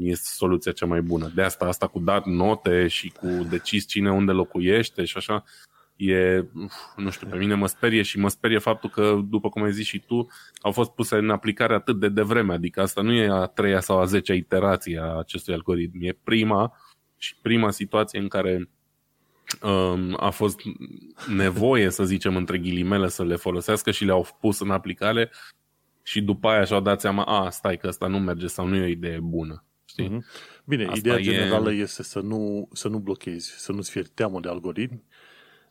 e soluția cea mai bună. De asta cu dat note și cu decis cine unde locuiește și așa, e, nu știu, pe mine mă sperie și mă sperie faptul că, după cum ai zis și tu, au fost puse în aplicare atât de devreme. Adică asta nu e a 3-a sau a 10-a iterație a acestui algoritm, e prima situație în care a fost nevoie, să zicem între ghilimele, să le folosească și le-au pus în aplicare și după aia și-au dat seama, stai că asta nu merge sau nu e o idee bună. Știi? Bine, asta ideea generală este să nu blochezi, să nu-ți fie teamă de algoritmi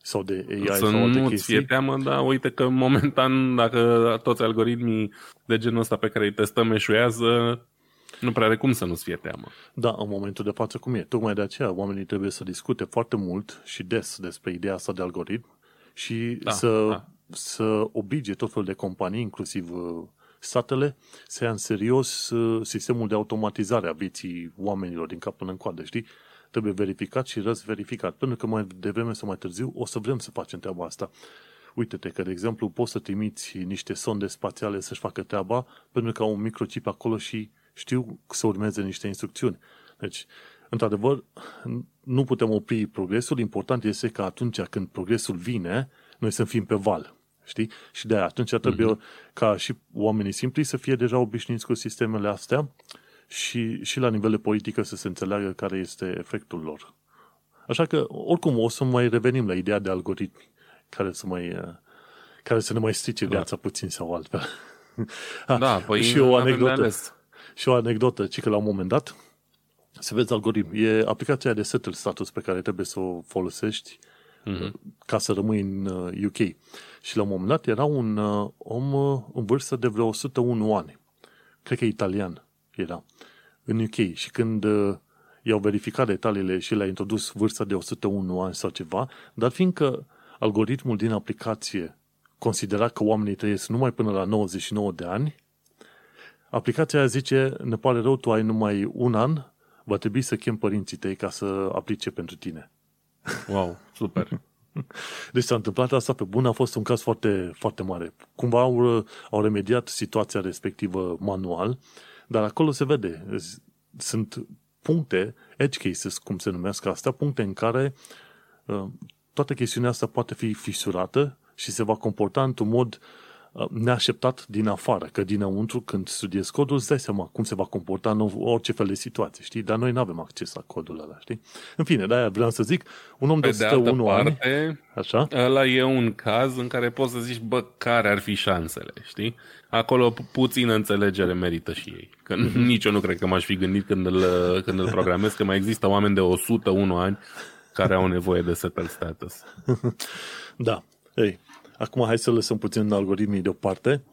sau de AI să sau alte chestii. Să nu-ți fie teamă, dar uite că momentan dacă toți algoritmii de genul ăsta pe care îi testăm eșuează, nu prea are cum să nu-ți fie teamă. Da, în momentul de față cum e. Tocmai de aceea oamenii trebuie să discute foarte mult și des despre ideea asta de algoritm și să oblige tot felul de companii, inclusiv statele, să ia în serios sistemul de automatizare a vieții oamenilor din cap până în coadă, știi? Trebuie verificat și răsverificat, pentru că mai devreme sau mai târziu o să vrem să facem treaba asta. Uite-te că, de exemplu, poți să trimiți niște sonde spațiale să-și facă treaba pentru că au un microchip acolo și știu să urmeze niște instrucțiuni. Deci, într-adevăr, nu putem opri progresul. Important este că atunci când progresul vine, noi să fim pe val. Știi? Și de-aia atunci trebuie ca și oamenii simpli să fie deja obișnuiți cu sistemele astea și la nivel de politică să se înțeleagă care este efectul lor. Așa că, oricum, o să mai revenim la ideea de algoritmi care să ne mai strice viața puțin sau altfel. Păi și o anecdotă. Și o anecdotă, ci că la un moment dat se vezi algoritm. E aplicația de settle status pe care trebuie să o folosești ca să rămâi în UK. Și la un moment dat era un om în vârstă de vreo 101 ani. Cred că italian era. În UK. Și când i-au verificat detaliile și le-a introdus vârsta de 101 ani sau ceva, dar fiindcă algoritmul din aplicație considera că oamenii trăiesc numai până la 99 de ani, aplicația aia zice, ne pare rău, tu ai numai un an, va trebui să chem părinții tăi ca să aplice pentru tine. Wow, super! Deci s-a întâmplat asta pe bun, a fost un caz foarte, foarte mare. Cumva au remediat situația respectivă manual, dar acolo se vede, sunt puncte, edge cases, cum se numesc astea, puncte în care toată chestiunea asta poate fi fisurată și se va comporta într-un mod neașteptat din afară, că dinăuntru când studiezi codul îți dai seama cum se va comporta în orice fel de situație, știi? Dar noi nu avem acces la codul ăla, știi? În fine, de-aia vreau să zic, un om de 101 ani, așa? Ăla e un caz în care poți să zici, bă, care ar fi șansele, știi? Acolo puțină înțelegere merită și ei. Că nici eu nu cred că m-aș fi gândit când îl programez, că mai există oameni de 101 ani care au nevoie de settled status. Da, ei, acum hai să lăsăm puțin algoritmii deoparte.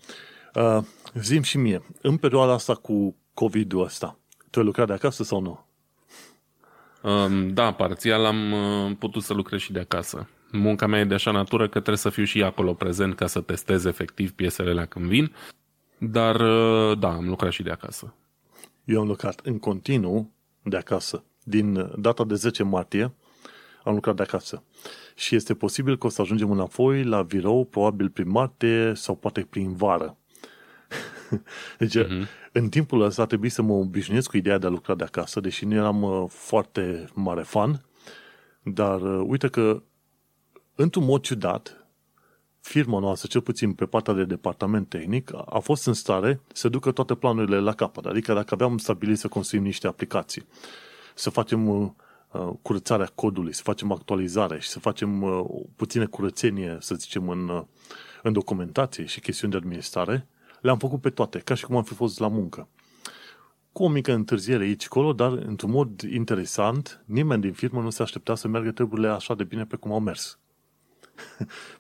Zi-mi și mie, în perioada asta cu COVID-ul ăsta, tu ai lucrat de acasă sau nu? Da, parțial am putut să lucrez și de acasă. Munca mea e de așa natură că trebuie să fiu și acolo prezent ca să testez efectiv piesele la când vin, dar da, am lucrat și de acasă. Eu am lucrat în continuu de acasă. Din data de 10 martie am lucrat de acasă. Și este posibil că o să ajungem înapoi la birou, probabil prin martie sau poate prin vară. Deci, în timpul ăsta trebuie să mă obișnuiesc cu ideea de a lucra de acasă, deși nu eram foarte mare fan, dar uite că, într-un mod ciudat, firma noastră, cel puțin pe partea de departament tehnic, a fost în stare să ducă toate planurile la capăt. Adică dacă aveam stabilit să construim niște aplicații, să facem curățarea codului, să facem actualizare și să facem puține curățenie, să zicem, în documentație și chestiuni de administrare, le-am făcut pe toate, ca și cum am fi fost la muncă. cu o mică întârziere aici colo, dar într-un mod interesant, nimeni din firmă nu se aștepta să meargă treburile așa de bine pe cum au mers.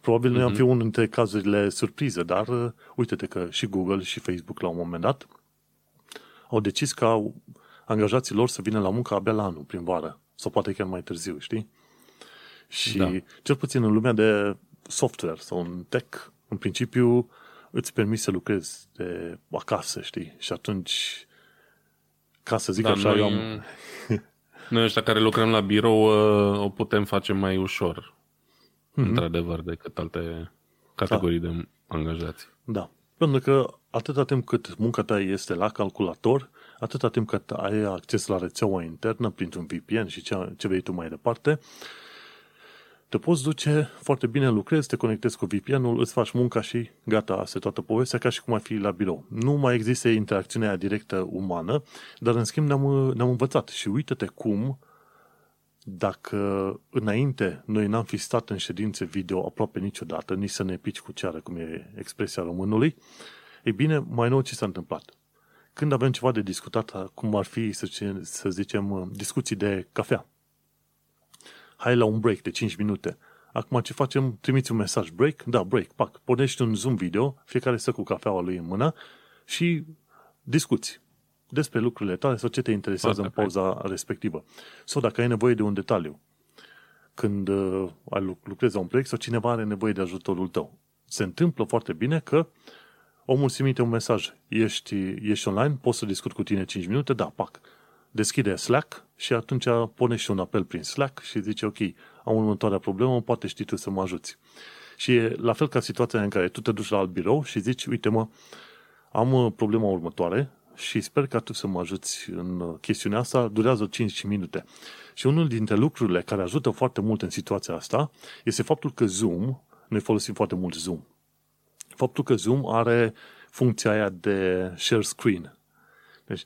Probabil noi am fi unul dintre cazurile surpriză, dar uite-te că și Google și Facebook la un moment dat au decis ca angajații lor să vină la muncă abia la anul, prin vară, sau poate chiar mai târziu, știi? Și cel puțin în lumea de software sau în tech, în principiu îți permiți să lucrezi de acasă, știi? Și atunci, ca să zic așa, eu am... Noi ăștia care lucrăm la birou o putem face mai ușor, într-adevăr, decât alte categorii de angajați. Da, pentru că atâta timp cât munca ta este la calculator, atâta timp cât ai acces la rețeaua internă printr-un VPN și ce vei tu mai departe, te poți duce foarte bine, lucrezi, te conectezi cu VPN-ul, îți faci munca și gata, asta e toată povestea, ca și cum ar fi la birou. Nu mai există interacțiunea directă umană, dar în schimb ne-am învățat. Și uite-te cum, dacă înainte noi n-am fi stat în ședințe video aproape niciodată, nici să ne pici cu ceară, cum e expresia românului, ei bine, mai nou ce s-a întâmplat. Când avem ceva de discutat, cum ar fi, să zicem, discuții de cafea, hai la un break de 5 minute. Acum ce facem? Trimiți un mesaj break, da, break, pac, pornești un Zoom video, fiecare stă cu cafeaua lui în mână și discuți despre lucrurile tale sau ce te interesează în pauza respectivă. Sau dacă ai nevoie de un detaliu, când lucrezi la un proiect sau cineva are nevoie de ajutorul tău. Se întâmplă foarte bine că omul simite un mesaj, ești online, poți să discut cu tine 5 minute, da, pac. Deschide Slack și atunci pune și un apel prin Slack și zice, ok, am următoarea problemă, poate știi tu să mă ajuți. Și e la fel ca situația în care tu te duci la alt birou și zici, uite mă, am problema următoare și sper ca tu să mă ajuți în chestiunea asta, durează 5 minute. Și unul dintre lucrurile care ajută foarte mult în situația asta este faptul că Zoom, noi folosim foarte mult Zoom, faptul că Zoom are funcția aia de share screen. Deci,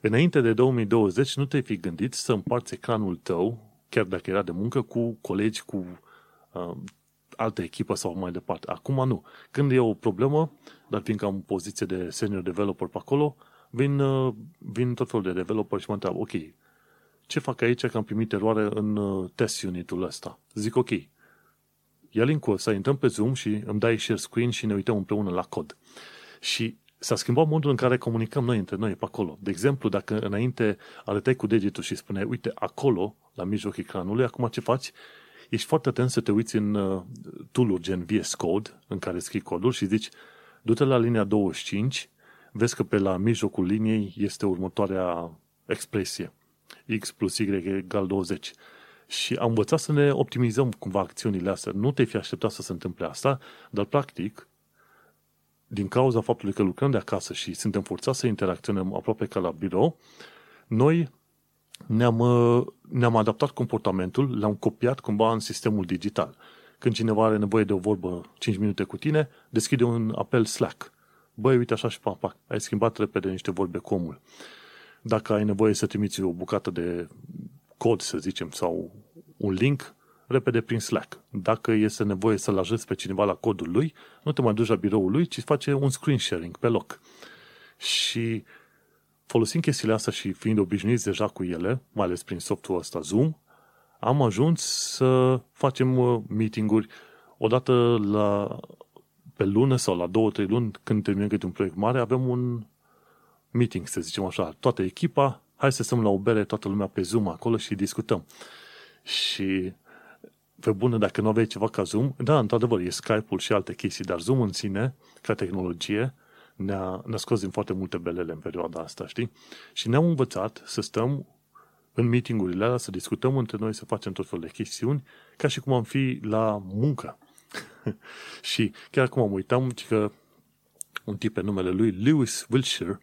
înainte de 2020 nu te-ai fi gândit să împarți ecranul tău, chiar dacă era de muncă, cu colegi, cu altă echipă sau mai departe. Acum nu. Când e o problemă, dar fiindcă am poziție de senior developer pe acolo, vin tot felul de developer și mă întreabă, ok, ce fac aici că am primit eroare în test unit-ul ăsta? Zic, ok, ia link-ul ăsta, intrăm pe Zoom și îmi dai share screen și ne uităm împreună la cod. Și s-a schimbat modul în care comunicăm noi între noi pe acolo. De exemplu, dacă înainte arătai cu degetul și spuneai, uite, acolo, la mijloc ecranului, acum ce faci? Ești foarte atent să te uiți în tool-uri gen VS Code, în care scrii codul și zici, du-te la linia 25, vezi că pe la mijlocul liniei este următoarea expresie. X plus Y egal 20. Și am învățat să ne optimizăm cumva acțiunile astea. Nu te-ai fi așteptat să se întâmple asta, dar practic, din cauza faptului că lucrăm de acasă și suntem forțați să interacționăm aproape ca la birou, noi ne-am adaptat comportamentul, l-am copiat cumva în sistemul digital. Când cineva are nevoie de o vorbă 5 minute cu tine, deschide un apel Slack. Băi, uite așa și pac, ai schimbat repede niște vorbe cu omul. Dacă ai nevoie să trimiți o bucată de cod, să zicem, sau un link, repede prin Slack. Dacă este nevoie să-l ajuți pe cineva la codul lui, nu te mai duci la biroul lui, ci face un screen sharing pe loc. Și folosind chestiile astea și fiind obișnuiți deja cu ele, mai ales prin software-ul ăsta Zoom, am ajuns să facem meeting-uri odată pe lună sau la 2-3 luni, când terminăm câte un proiect mare, avem un meeting, să zicem așa, toată echipa, hai să stăm la o bere, toată lumea pe Zoom acolo și discutăm. Și pe bună, dacă nu aveai ceva ca Zoom, da, într-adevăr, e Skype-ul și alte chestii, dar Zoom în sine, ca tehnologie, ne-a scos din foarte multe belele în perioada asta, știi? Și ne-am învățat să stăm în meeting-urile alea, să discutăm între noi, să facem tot felul de chestiuni, ca și cum am fi la muncă. Și chiar cum am uitat, că un tip pe numele lui, Lewis Wiltshire,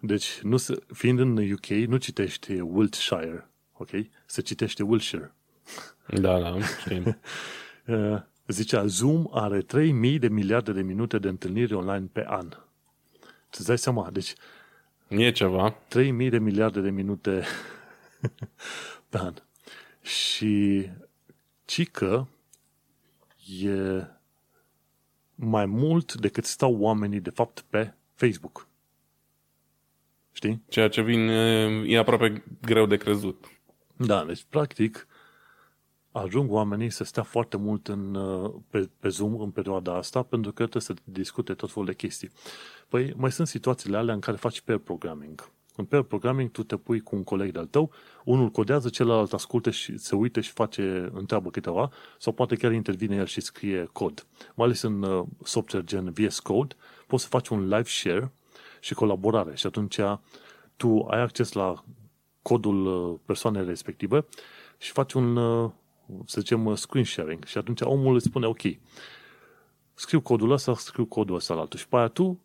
deci, fiind în UK, nu citește Wiltshire, ok? Se citește Wiltshire. Da, da, știm. Zicea, Zoom are 3.000 de miliarde de minute de întâlniri online pe an. Îți dai seama, deci... E ceva. 3.000 de miliarde de minute pe an. Și cică e mai mult decât stau oamenii, de fapt, pe Facebook. Știi? Ceea ce vine e aproape greu de crezut. Da, deci practic ajung oamenii să stea foarte mult pe Zoom în perioada asta, pentru că trebuie să discute tot felul de chestii. Păi mai sunt situațiile alea în care faci pair programming. În pair programming tu te pui cu un coleg de-al tău, unul codează, celălalt ascultă și se uită și face, întreabă câteva, sau poate chiar intervine el și scrie cod. Mai ales în software gen VS Code, poți să faci un live share și colaborare și atunci tu ai acces la codul persoanei respective și faci un, să zicem, screen sharing și atunci omul îți spune, ok, scriu codul ăsta, scriu codul ăsta la altul și pe aia tu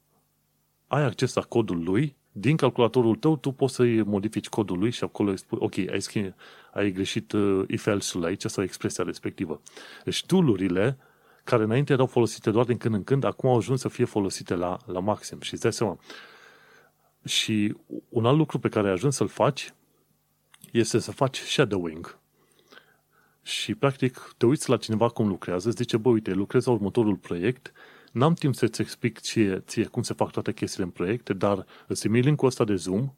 ai acces la codul lui, din calculatorul tău tu poți să-i modifici codul lui și acolo îi spui, ok, ai greșit if-else-ul aici sau expresia respectivă. Deci tool-urile care înainte erau folosite doar din când în când, acum au ajuns să fie folosite la maxim. Și îți dai seama. Și un alt lucru pe care ai ajuns să-l faci este să faci shadowing. Și, practic, te uiți la cineva cum lucrează, îți zice, bă, uite, lucrez la următorul proiect, n-am timp să-ți explic ție cum se fac toate chestiile în proiecte, dar îți iei link-ul ăsta de Zoom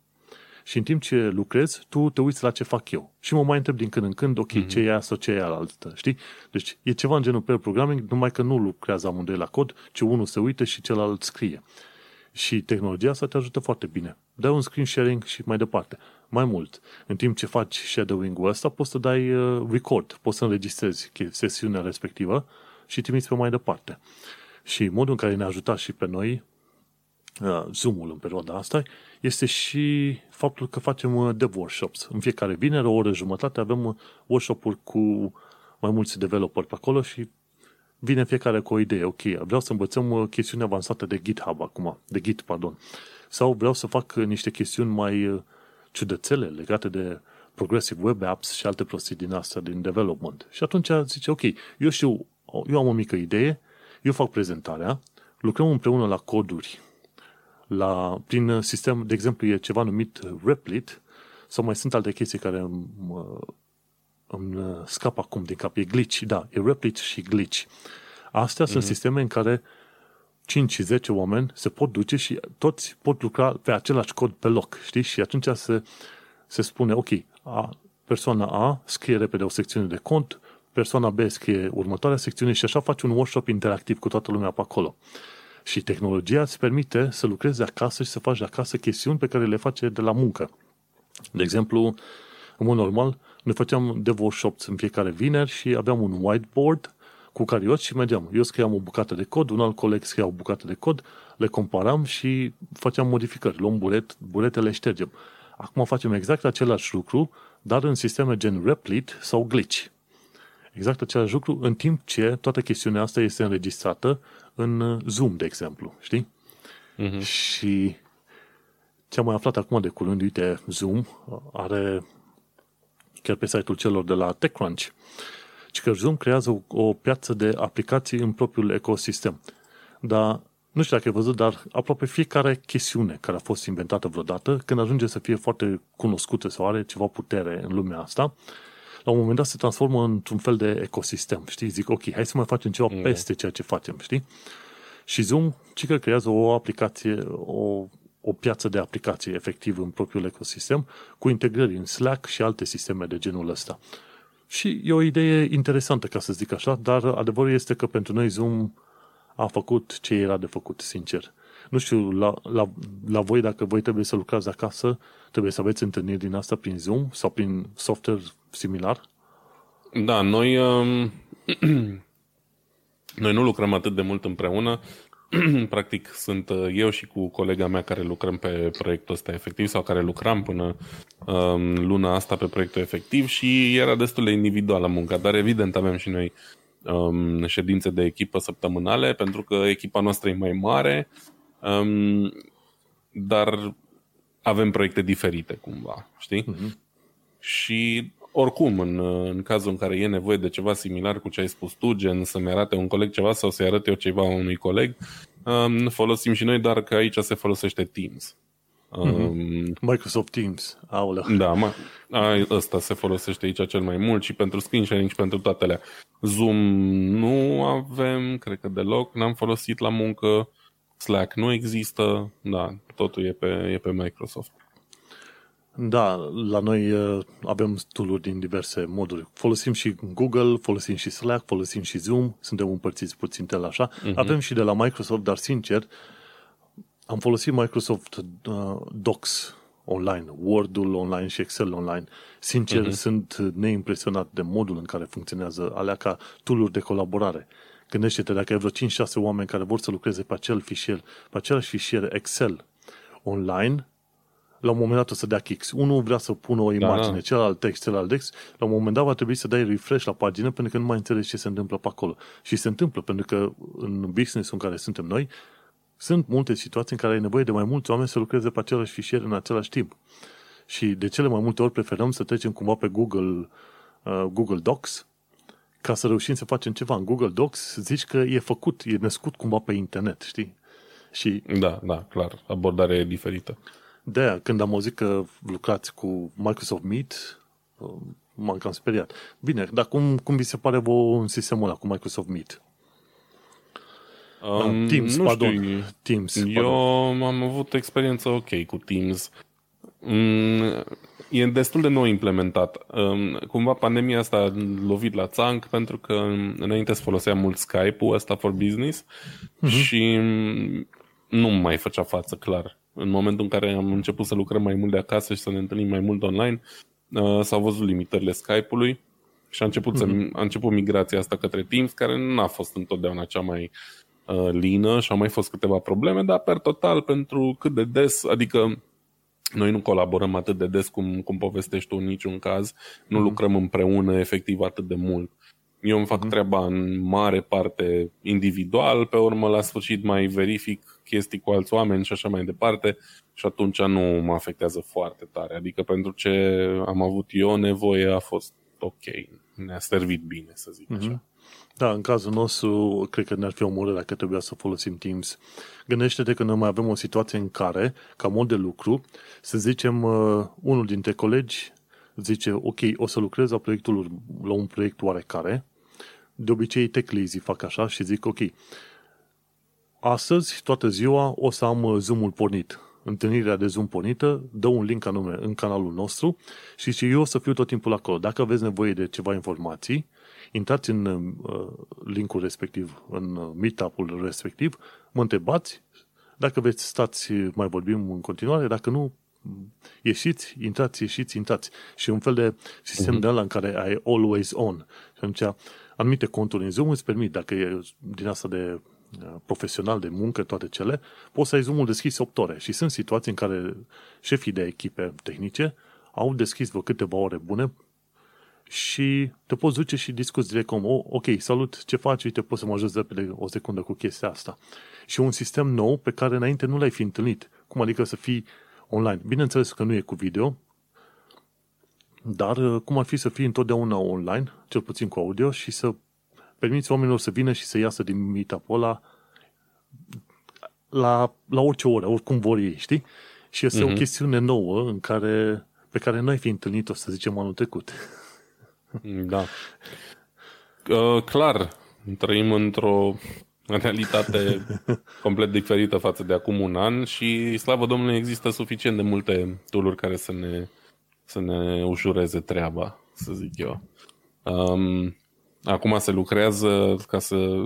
și în timp ce lucrezi, tu te uiți la ce fac eu. Și mă mai întreb din când în când, ok, ce e aia sau ce e aia altă, știi? Deci e ceva în genul pair programming, numai că nu lucrează amândoi la cod, ci unul se uită și celălalt scrie. Și tehnologia asta te ajută foarte bine. Dai un screen sharing și mai departe. Mai mult, în timp ce faci shadowing-ul ăsta, poți să dai record, poți să înregistrezi sesiunea respectivă și trimiți pe mai departe. Și modul în care ne-a ajutat și pe noi Zoom-ul în perioada asta este și faptul că facem dev workshops. În fiecare vineri, o oră jumătate, avem workshop-uri cu mai mulți developeri pe acolo și vine fiecare cu o idee. Ok, vreau să învățăm chestiuni avansate de GitHub acum, de Git, pardon. Sau vreau să fac niște chestiuni mai ciudățele legate de progressive web apps și alte prostii din asta, din development. Și atunci zice, ok, eu am o mică idee, eu fac prezentarea, lucrăm împreună la coduri, prin sistem, de exemplu, e ceva numit Replit, sau mai sunt alte chestii care îmi scap acum din cap. E Glitch, da, e Replit și Glitch. Astea sunt sisteme în care 5-10 oameni se pot duce și toți pot lucra pe același cod pe loc, știi? Și atunci se spune, ok, persoana A scrie repede o secțiune de cod, persoana B scrie următoarea secțiune și așa faci un workshop interactiv cu toată lumea pe acolo. Și tehnologia îți permite să lucrezi de acasă și să faci de acasă chestiuni pe care le face de la muncă. De exemplu, în mod normal, noi făceam dev workshops în fiecare vineri și aveam un whiteboard cu carioci și mergeam. Eu scriam o bucată de cod, un alt coleg scria o bucată de cod, le comparam și făceam modificări. Luăm buretele, ștergem. Acum facem exact același lucru, dar în sisteme gen Replit sau Glitch. Exact același lucru, în timp ce toată chestiunea asta este înregistrată în Zoom, de exemplu, știi? Uh-huh. Și ce-am mai aflat acum de curând, uite, Zoom are chiar pe site-ul celor de la TechCrunch, ci că Zoom creează o piață de aplicații în propriul ecosistem. Dar, nu știu dacă ai văzut, dar aproape fiecare chestiune care a fost inventată vreodată, când ajunge să fie foarte cunoscută sau are ceva putere în lumea asta, la un moment dat se transformă într-un fel de ecosistem, știi? Zic, ok, hai să mai facem ceva peste ceea ce facem, știi? Și Zoom, ci că creează o aplicație, o piață de aplicații, efectiv, în propriul ecosistem, cu integrări în Slack și alte sisteme de genul ăsta. Și e o idee interesantă, ca să zic așa, dar adevărul este că pentru noi Zoom a făcut ce era de făcut, sincer. Nu știu, la voi, dacă voi trebuie să lucrați acasă, trebuie să aveți întâlniri din asta prin Zoom sau prin software similar? Da, noi nu lucrăm atât de mult împreună. Practic sunt eu și cu colega mea care lucrăm pe proiectul ăsta efectiv sau care lucram până luna asta pe proiectul efectiv și era destul de individuală munca, dar evident avem și noi ședințe de echipă săptămânale pentru că echipa noastră e mai mare, dar avem proiecte diferite cumva, știi? Uh-huh. Și oricum, în cazul în care e nevoie de ceva similar cu ce ai spus tu, gen să-mi arate un coleg ceva sau să-i arăt eu ceva unui coleg, folosim și noi, dar că aici se folosește Teams. Microsoft Teams. Aolea. Da, ăsta se folosește aici cel mai mult și pentru screen sharing și pentru toate alea. Zoom nu avem, cred că deloc, n-am folosit la muncă, Slack nu există, da, totul e pe Microsoft. Da, la noi avem tool-uri din diverse moduri. Folosim și Google, folosim și Slack, folosim și Zoom, suntem împărțiți puțin tel așa. Uh-huh. Avem și de la Microsoft, dar sincer, am folosit Microsoft Docs online, Word-ul online și Excel online. Sincer, sunt neimpresionat de modul în care funcționează alea ca tool-uri de colaborare. Gândește-te, dacă ai vreo 5-6 oameni care vor să lucreze pe acel fișier, pe același fișier Excel online, la un moment dat o să dea kicks. Unul vrea să pună o imagine, celălalt text, celălalt text. La un moment dat va trebui să dai refresh la pagină pentru că nu mai înțelegi ce se întâmplă pe acolo. Și se întâmplă pentru că în business-ul în care suntem noi, sunt multe situații în care ai nevoie de mai mulți oameni să lucreze pe același fișier în același timp. Și de cele mai multe ori preferăm să trecem cumva pe Google Docs ca să reușim să facem ceva. În Google Docs zici că e făcut, e născut cumva pe internet, știi? Și da, clar. Abordarea e diferită. De-aia, când am auzit că lucrați cu Microsoft Meet, m-am cam speriat. Bine, dar cum vi se pare vouă în sistemul ăla cu Microsoft Meet? Teams, pardon. Eu am avut experiență ok cu Teams. E destul de nou implementat. Cumva pandemia asta a lovit la țanc pentru că înainte se folosea mult Skype-ul ăsta for business și nu mai făcea față, clar. În momentul în care am început să lucrăm mai mult de acasă și să ne întâlnim mai mult online, s-au văzut limitările Skype-ului și a început migrația asta către Teams, care nu a fost întotdeauna cea mai lină și au mai fost câteva probleme, dar per total, pentru cât de des, adică noi nu colaborăm atât de des cum povestești tu în niciun caz, nu lucrăm împreună efectiv atât de mult. Eu îmi fac treaba în mare parte individual, pe urmă la sfârșit mai verific chestii cu alți oameni și așa mai departe și atunci nu mă afectează foarte tare. Adică pentru ce am avut eu nevoie a fost ok, ne-a servit bine, să zic așa. Da, în cazul nostru, cred că ne-ar fi omorât dacă trebuia să folosim Teams. Gândește-te că noi mai avem o situație în care, ca mod de lucru, să zicem, unul dintre colegi zice, ok, o să lucrez la proiectul, la un proiect oarecare. De obicei, tech leads-ii fac așa și zic, ok, astăzi, toată ziua, o să am Zoom-ul pornit. Întâlnirea de Zoom pornită, dă un link anume în canalul nostru și eu o să fiu tot timpul acolo. Dacă aveți nevoie de ceva informații, intrați în linkul respectiv, în meetup-ul respectiv, mă întrebați, dacă veți stați, mai vorbim în continuare, dacă nu, ieșiți. Și un fel de sistem de ăla în care ai always on. Și atunci, anumite conturi în Zoom îți permit, dacă e din asta de profesional, de muncă, toate cele, poți să ai Zoom-ul deschis 8 ore. Și sunt situații în care șefii de echipe tehnice au deschis vreo câteva ore bune și te poți duce și discuți direct om, ok, salut, ce faci? Uite, poți să mă ajut repede o secundă cu chestia asta. Și un sistem nou pe care înainte nu l-ai fi întâlnit. Cum adică să fii online? Bineînțeles că nu e cu video, dar cum ar fi să fii întotdeauna online, cel puțin cu audio, și să permiți oamenilor să vină și să iasă din meetup-ul ăla la orice oră, oricum vor ei, știi? Și este o chestiune nouă pe care n-ai fi întâlnit-o, să zicem, anul trecut. Da. Clar, trăim într-o realitate complet diferită față de acum un an și, slavă Domnului, există suficient de multe tool-uri care să ne ușureze treaba, să zic eu. Acum se lucrează, ca să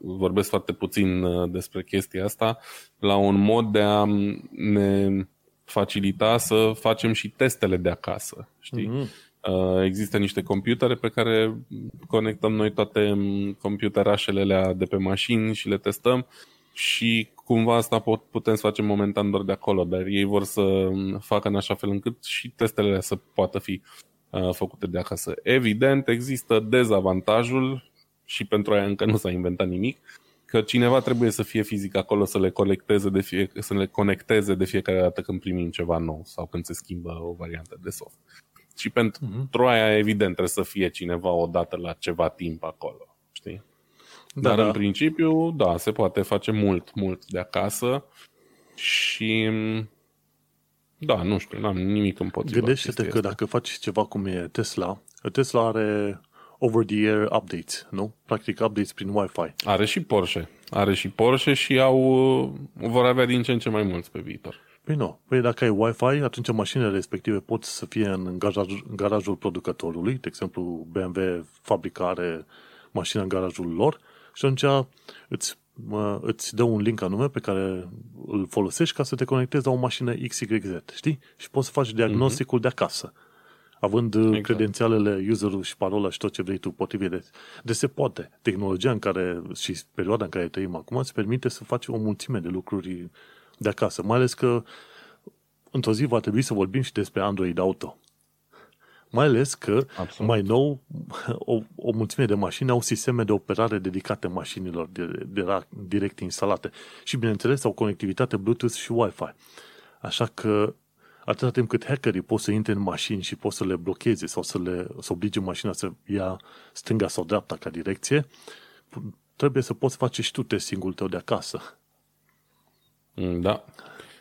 vorbesc foarte puțin despre chestia asta, la un mod de a ne facilita să facem și testele de acasă, știi? Există niște computere pe care conectăm noi toate computerașele alea de pe mașini și le testăm și cumva asta putem să facem momentan doar de acolo, dar ei vor să facă în așa fel încât și testele alea să poată fi făcute de acasă. Evident, există dezavantajul și pentru aia încă nu s-a inventat nimic, că cineva trebuie să fie fizic acolo să le colecteze să le conecteze de fiecare dată când primim ceva nou sau când se schimbă o variantă de soft. Și pentru aia, evident, trebuie să fie cineva odată la ceva timp acolo, știi? Dar în principiu, da, se poate face mult de acasă și da, nu știu, n-am nimic împotriva. Gândește-te că dacă faci ceva cum e Tesla are over-the-air updates, nu? Practic updates prin Wi-Fi. Are și Porsche și vor avea din ce în ce mai mulți pe viitor. Păi nu. Păi dacă ai Wi-Fi, atunci mașinile respective pot să fie în garajul producătorului. De exemplu, BMW, fabrica are mașina în garajul lor și atunci îți dă un link anume pe care îl folosești ca să te conectezi la o mașină XYZ, știi? Și poți să faci diagnosticul de acasă, având credențialele, userul și parola și tot ce vrei tu potrivit. Deci se poate. Tehnologia în care și perioada în care trăim acum îți permite să faci o mulțime de lucruri de acasă. Mai ales că într-o zi va trebui să vorbim și despre Android Auto. Mai ales că, absolut, mai nou, o mulțime de mașini au sisteme de operare dedicate mașinilor de direct instalate. Și, bineînțeles, au conectivitate Bluetooth și Wi-Fi. Așa că, atâta timp cât hackerii pot să intre în mașini și pot să le blocheze sau să oblige mașina să ia stânga sau dreapta ca direcție, trebuie să poți face și tu testingul tău de acasă. Da.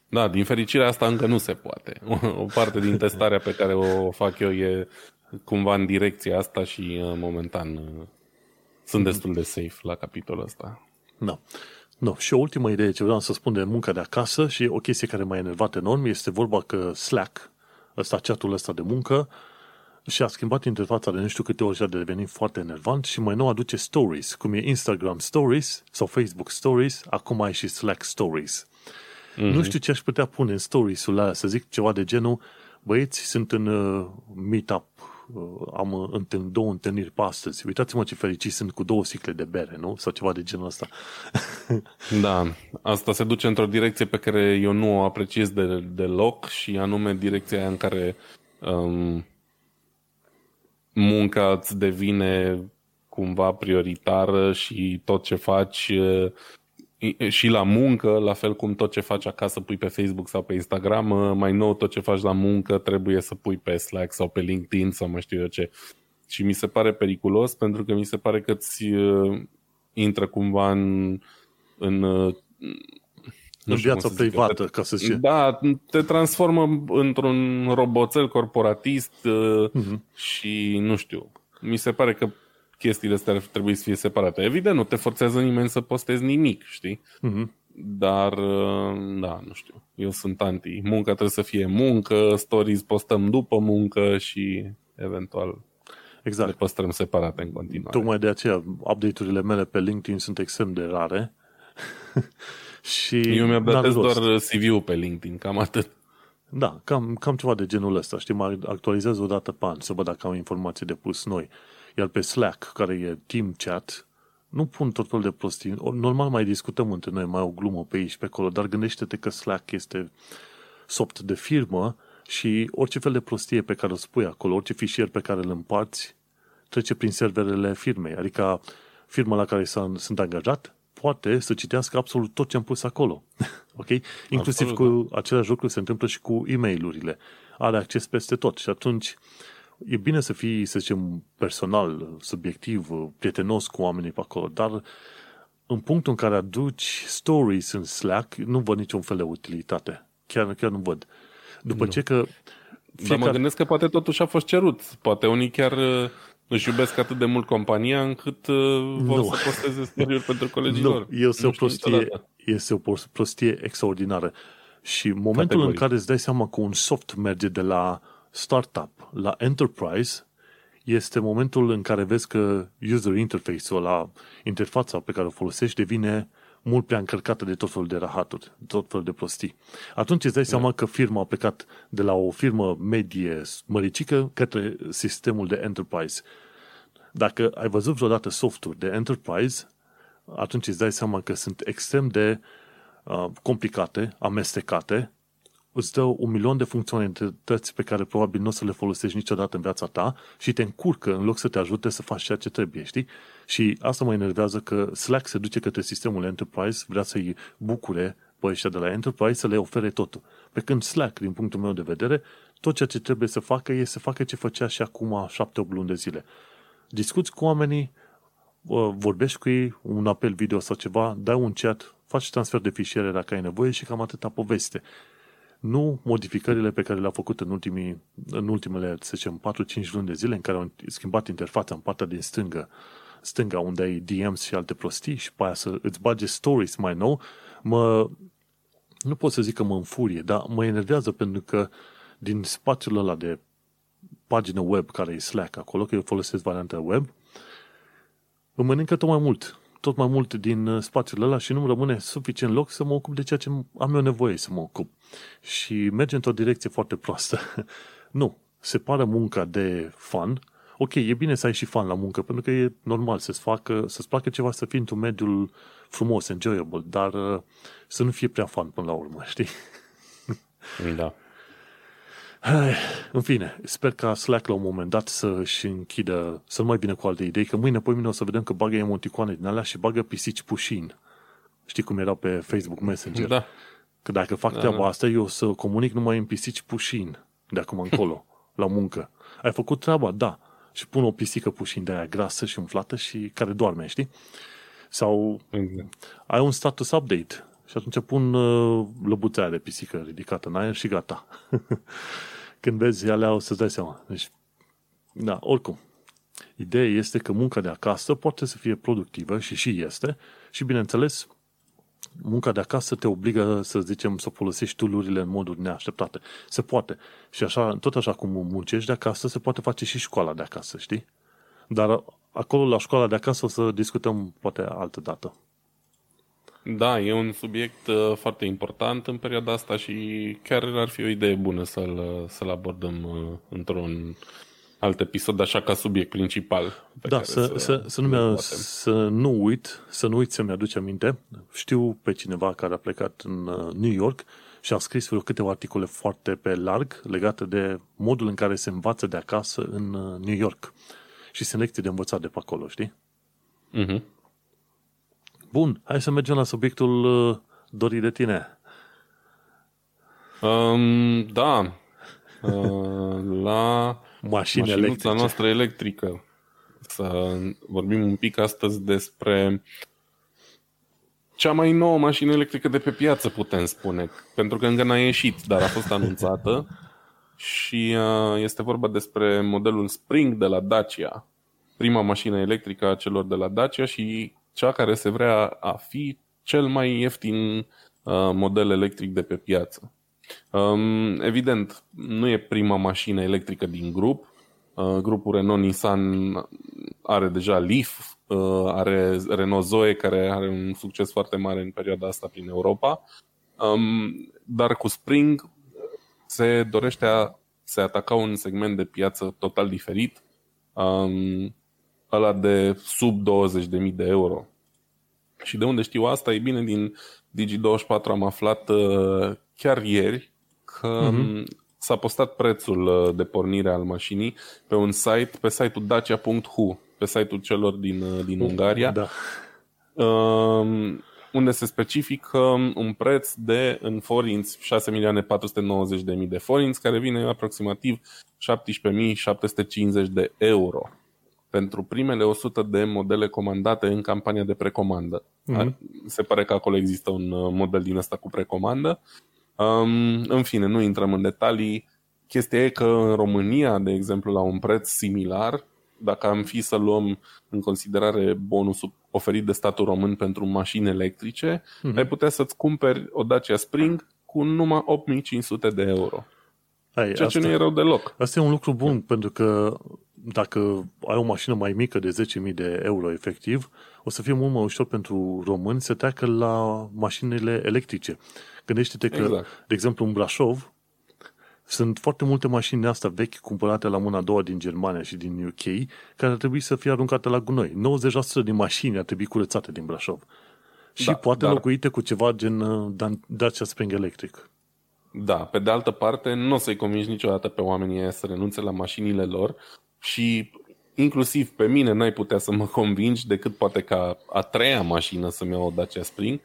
Da, din fericire asta încă nu se poate. O parte din testarea pe care o fac eu e cumva în direcția asta și momentan sunt destul de safe la capitolul ăsta. Da. No. Și o ultimă idee ce vreau să spun de munca de acasă și o chestie care m-a enervat enorm este vorba că Slack, chatul ăsta de muncă, și-a schimbat interfața de nu știu câte ori și-a devenit foarte enervant și mai nou aduce stories, cum e Instagram Stories sau Facebook Stories, acum ai și Slack Stories. Mm-hmm. Nu știu ce aș putea pune în stories-ul ăla, să zic ceva de genul, băieți, sunt în meet-up, am două întâlniri pe astăzi, uitați-mă ce fericiți sunt cu 2 sticle de bere, nu? Sau ceva de genul ăsta. Da, asta se duce într-o direcție pe care eu nu o apreciez deloc și anume direcția aia în care munca îți devine cumva prioritară și tot ce faci... Și la muncă, la fel cum tot ce faci acasă pui pe Facebook sau pe Instagram, mai nou tot ce faci la muncă trebuie să pui pe Slack sau pe LinkedIn sau mai știu eu ce. Și mi se pare periculos pentru că mi se pare că îți intră cumva în viața privată, ca să zic. Da, te transformă într-un roboțel corporatist și nu știu. Mi se pare că chestiile astea ar trebui să fie separate. Evident, nu te forțează nimeni să postezi nimic, știi? Uh-huh. Dar, da, nu știu. Eu sunt anti. Munca trebuie să fie muncă, stories postăm după muncă și, eventual, exact, le păstrăm separate în continuare. Tocmai de aceea, update-urile mele pe LinkedIn sunt extrem de rare. Și eu mi-updatez doar CV-ul pe LinkedIn, cam atât. Da, cam ceva de genul ăsta. Știi, mă actualizez o dată pe an să văd dacă am informații de pus noi. Iar pe Slack, care e team chat, nu pun tot felul de prostii. Normal mai discutăm între noi, mai o glumă pe aici, pe acolo, dar gândește-te că Slack este soft de firmă și orice fel de prostie pe care o spui acolo, orice fișier pe care îl împarți, trece prin serverele firmei. Adică firma la care sunt angajat poate să citească absolut tot ce am pus acolo. Okay? Inclusiv absolut, cu același lucru se întâmplă și cu e-mail-urile. Are acces peste tot și atunci... E bine să fii, să zicem, personal, subiectiv, prietenos cu oamenii pe acolo, dar în punctul în care aduci stories în Slack, nu văd niciun fel de utilitate. Chiar nu văd. Dar mă gândesc că poate totuși a fost cerut. Poate unii chiar își iubesc atât de mult compania încât vor să posteze story-uri pentru colegii lor. Este o prostie extraordinară. Și momentul în care îți dai seama că un soft merge de la startup la enterprise este momentul în care vezi că user interface-ul ăla, interfața pe care o folosești, devine mult prea încărcată de tot felul de rahaturi, tot felul de prostii. Atunci îți dai seama că firma a plecat de la o firmă medie măricică către sistemul de enterprise. Dacă ai văzut vreodată softuri de enterprise, atunci îți dai seama că sunt extrem de complicate, amestecate, îți dă 1.000.000 de funcționalități pe care probabil nu o să le folosești niciodată în viața ta și te încurcă în loc să te ajute să faci ceea ce trebuie, știi? Și asta mă enervează că Slack se duce către sistemul Enterprise, vrea să-i bucure pe ăștia de la Enterprise să le ofere totul. Pe când Slack, din punctul meu de vedere, tot ceea ce trebuie să facă e să facă ce făcea și acum 7-8 luni de zile. Discuți cu oamenii, vorbești cu ei, un apel video sau ceva, dai un chat, faci transfer de fișiere dacă ai nevoie și cam atâta poveste. Nu modificările pe care le-au făcut în ultimele, să zicem, 4-5 luni de zile în care au schimbat interfața în partea din stânga unde ai DMs și alte prostii și pe aia să îți bage stories mai nou, mă nu pot să zic că mă înfurie, dar mă enervează pentru că din spațiul ăla de pagină web, care e Slack acolo, că eu folosesc varianta web, îmi mănâncă tot mai mult din spațiul ăla și nu-mi rămâne suficient loc să mă ocup de ceea ce am eu nevoie să mă ocup. Și merge într-o direcție foarte proastă. Nu, separă munca de fun. Ok, e bine să ai și fun la muncă, pentru că e normal să-ți placă ceva, să fii într-un mediul frumos, enjoyable, dar să nu fie prea fun până la urmă, știi? Da. În fine, sper ca Slack la un moment dat să-și închidă, să nu mai vină cu alte idei, că mâine, poimine o să vedem că bagă emoticoane din alea și bagă pisici pușini. Știi cum era pe Facebook Messenger? Da. Că dacă fac treaba asta, eu o să comunic numai în pisici pușini de acum încolo, la muncă. Ai făcut treaba? Da. Și pun o pisică pușin de aia grasă și umflată și care doarme, știi? Sau ai un status update și atunci pun lăbuțea de pisică ridicată în aer și gata. Când vezi alea o să-ți dai seama. Deci, da, oricum. Ideea este că munca de acasă poate să fie productivă și este. Și bineînțeles, munca de acasă te obligă, să zicem, să folosești tool-urile în moduri neașteptate. Se poate. Și așa, tot așa cum muncești de acasă, se poate face și școala de acasă, știi? Dar acolo, la școala de acasă, o să discutăm poate altă dată. Da, e un subiect foarte important în perioada asta și chiar ar fi o idee bună să-l abordăm într-un alt episod, așa ca subiect principal. Da, să nu uit să-mi aduce aminte. Știu pe cineva care a plecat în New York și a scris vreo câteva articole foarte pe larg legate de modul în care se învață de acasă în New York și selecții de învățat de pe acolo, știi? Mhm. Bun, hai să mergem la subiectul dorit de tine. Da. La mașina noastră electrică. Să vorbim un pic astăzi despre cea mai nouă mașină electrică de pe piață, putem spune. Pentru că încă n-a ieșit, dar a fost anunțată. Și este vorba despre modelul Spring de la Dacia. Prima mașină electrică a celor de la Dacia și cea care se vrea a fi cel mai ieftin model electric de pe piață. Evident, nu e prima mașină electrică din grup. Grupul Renault-Nissan are deja Leaf, are Renault Zoe, care are un succes foarte mare în perioada asta prin Europa. Dar cu Spring se dorește a se ataca un segment de piață total diferit, ăla de sub 20.000 de euro. Și de unde știu asta? E bine, din Digi24 am aflat chiar ieri că s-a postat prețul de pornire al mașinii pe un site, pe site-ul Dacia.hu, pe site-ul celor din Ungaria, da. Unde se specifică un preț de, în forinți, 6.490.000 de forinți, care vine aproximativ 17.750 de euro. Pentru primele 100 de modele comandate în campania de precomandă. Se pare că acolo există un model din ăsta cu precomandă. În fine, nu intrăm în detalii. Chestia e că în România, de exemplu, la un preț similar, dacă am fi să luăm în considerare bonusul oferit de statul român pentru mașini electrice, ai putea să-ți cumperi o Dacia Spring cu numai 8.500 de euro. Ceea ce nu e rău deloc. Asta e un lucru bun, pentru că dacă ai o mașină mai mică de 10.000 de euro efectiv, o să fie mult mai ușor pentru români să treacă la mașinile electrice. Gândește-te că, de exemplu, în Brașov sunt foarte multe mașini astea vechi cumpărate la mâna a doua din Germania și din UK, care ar trebui să fie aruncate la gunoi. 90% din mașini ar trebui curățate din Brașov. Și înlocuite cu ceva gen Dacia Spring electric. Da, pe de altă parte, nu o să-i convingi niciodată pe oamenii aia să renunțe la mașinile lor și inclusiv pe mine n-ai putea să mă convingi decât poate ca a treia mașină să-mi iau o Dacia Spring,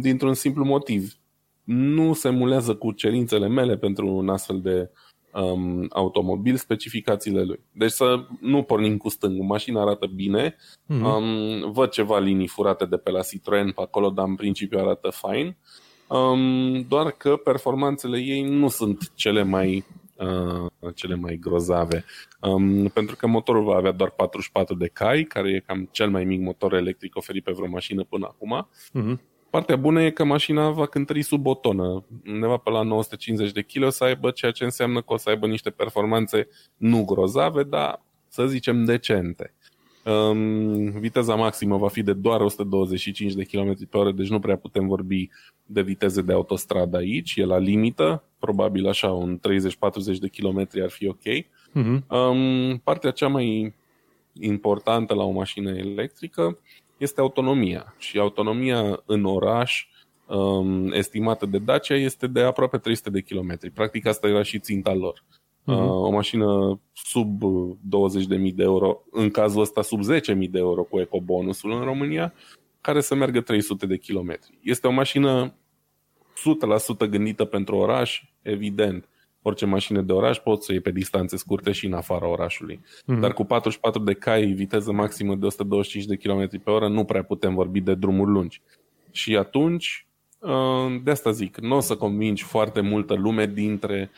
dintr-un simplu motiv. Nu se mulează cu cerințele mele pentru un astfel de automobil, specificațiile lui. Deci să nu pornim cu stângul, mașina arată bine, văd ceva linii furate de pe la Citroen pe acolo, dar în principiu arată fain. Doar că performanțele ei nu sunt cele mai grozave, pentru că motorul va avea doar 44 de cai, care e cam cel mai mic motor electric oferit pe vreo mașină până acum. Partea bună e că mașina va cântări sub o tonă, undeva pe la 950 de kg să aibă, ceea ce înseamnă că o să aibă niște performanțe nu grozave, dar să zicem decente. Viteza maximă va fi de doar 125 de km pe oră, deci nu prea putem vorbi de viteze de autostradă aici, e la limită, probabil așa un 30-40 de km ar fi ok. Partea cea mai importantă la o mașină electrică este autonomia și autonomia în oraș estimată de Dacia este de aproape 300 de kilometri. Practic asta era și ținta lor. O mașină sub 20.000 de euro, în cazul ăsta sub 10.000 de euro cu ecobonusul în România, care să meargă 300 de kilometri. Este o mașină 100% gândită pentru oraș, evident. Orice mașină de oraș poți să iei pe distanțe scurte și în afara orașului. Dar cu 44 de cai, viteză maximă de 125 de km pe oră, nu prea putem vorbi de drumuri lungi. Și atunci, de asta zic, nu o să convingi foarte multă lume dintre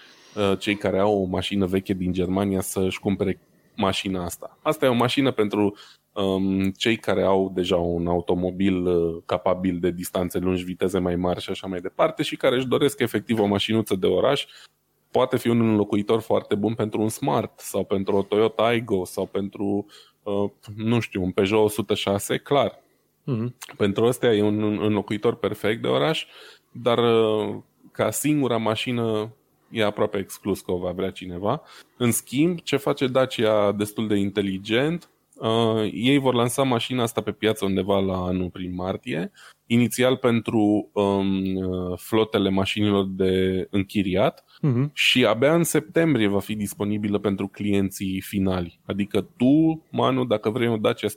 cei care au o mașină veche din Germania să-și cumpere mașina asta. Asta e o mașină pentru cei care au deja un automobil capabil de distanțe lungi, viteze mai mari și așa mai departe și care își doresc efectiv o mașinuță de oraș. Poate fi un înlocuitor foarte bun pentru un Smart sau pentru o Toyota Aygo sau pentru, nu știu, un Peugeot 106, clar. Pentru ăstea e un înlocuitor perfect de oraș, dar ca singura mașină e aproape exclus că o va vrea cineva. În schimb, ce face Dacia destul de inteligent, ei vor lansa mașina asta pe piață undeva la anul prin martie, inițial pentru flotele mașinilor de închiriat și abia în septembrie va fi disponibilă pentru clienții finali. Adică tu, Manu, dacă vrei o Dacia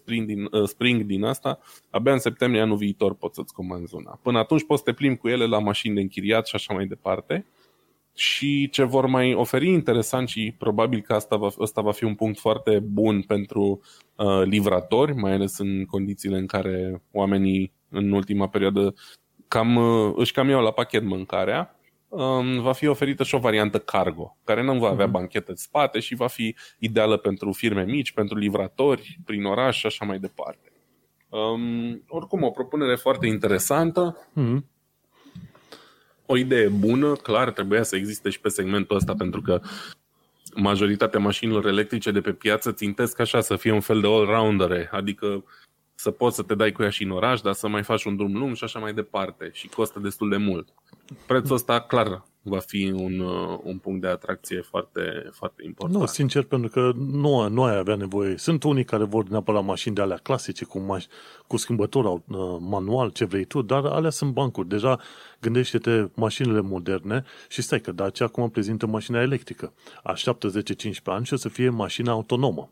Spring din asta, abia în septembrie anul viitor poți să-ți comanzi una. Până atunci poți să te plimbi cu ele la mașini de închiriat și așa mai departe. Și ce vor mai oferi interesant și probabil că asta va fi un punct foarte bun pentru livratori, mai ales în condițiile în care oamenii în ultima perioadă își iau la pachet mâncarea, va fi oferită și o variantă cargo, care nu va avea banchetă în spate și va fi ideală pentru firme mici, pentru livratori, prin oraș și așa mai departe. Oricum, o propunere foarte interesantă. O idee bună, clar, trebuia să existe și pe segmentul ăsta, pentru că majoritatea mașinilor electrice de pe piață țintesc așa, să fie un fel de all-roundere, adică să poți să te dai cu ea și în oraș, dar să mai faci un drum lung și așa mai departe și costă destul de mult. Prețul ăsta, clar, va fi un punct de atracție foarte, foarte important. Nu, sincer, pentru că nu ai avea nevoie. Sunt unii care vor neapărat mașini de alea clasice, cu schimbător manual, ce vrei tu, dar alea sunt bancuri. Deja gândește-te mașinile moderne și stai că Dacia acum prezintă mașina electrică. Așteaptă 10-15 ani și o să fie mașina autonomă.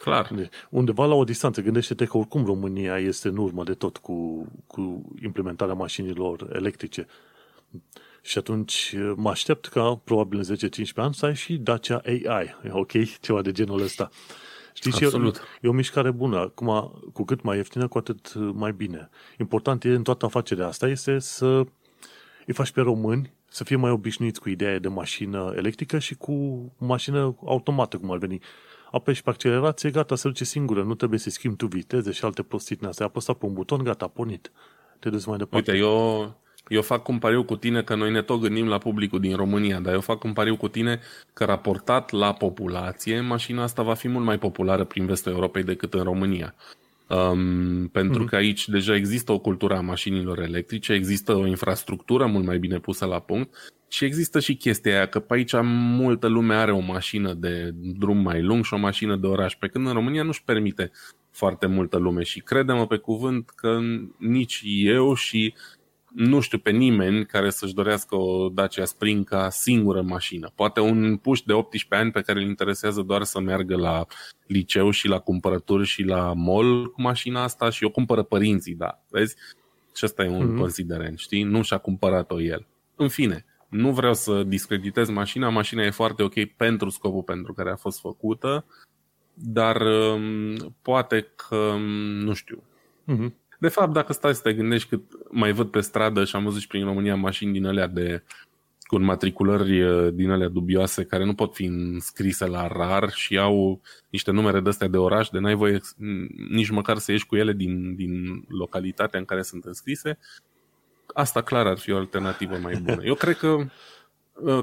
Clar. Undeva la o distanță. Gândește-te că oricum România este în urmă de tot cu implementarea mașinilor electrice. Și atunci mă aștept ca probabil în 10-15 ani să ai și Dacia AI, ok? Ceva de genul ăsta. Știi, absolut. Și e o mișcare bună. Acum, cu cât mai ieftină, cu atât mai bine. Important e în toată afacerea asta este să îi faci pe români să fie mai obișnuiți cu ideea de mașină electrică și cu mașină automată, cum ar veni. Apeși pe accelerație, gata, se duce singură, nu trebuie să-i schimbi tu viteze și alte prostit astea. Apăsat pe un buton, gata, pornit. Te duci mai departe. Uite, eu fac un pariu cu tine că noi ne tot gândim la publicul din România, dar eu fac un pariu cu tine că raportat la populație, mașina asta va fi mult mai populară prin vestul Europei decât în România. Pentru că aici deja există o cultură a mașinilor electrice, există o infrastructură mult mai bine pusă la punct și există și chestia aia că pe aici multă lume are o mașină de drum mai lung și o mașină de oraș, pe când în România nu-și permite foarte multă lume și crede-mă pe cuvânt că nici eu și nu știu pe nimeni care să-și dorească o Dacia Spring ca singură mașină. Poate un puș de 18 ani pe care îl interesează doar să meargă la liceu și la cumpărături și la mall cu mașina asta și o cumpără părinții, da, vezi? Și ăsta e un considerent, știi? Nu și-a cumpărat-o el. În fine, nu vreau să discreditez mașina. Mașina e foarte ok pentru scopul pentru care a fost făcută, dar poate că, nu știu... De fapt, dacă stai să te gândești cât mai văd pe stradă și am văzut și prin România mașini din alea de cu înmatriculări din alea dubioase care nu pot fi înscrise la RAR și au niște numere de-astea de oraș de n-ai voie nici măcar să ieși cu ele din localitatea în care sunt înscrise. Asta clar ar fi o alternativă mai bună. Eu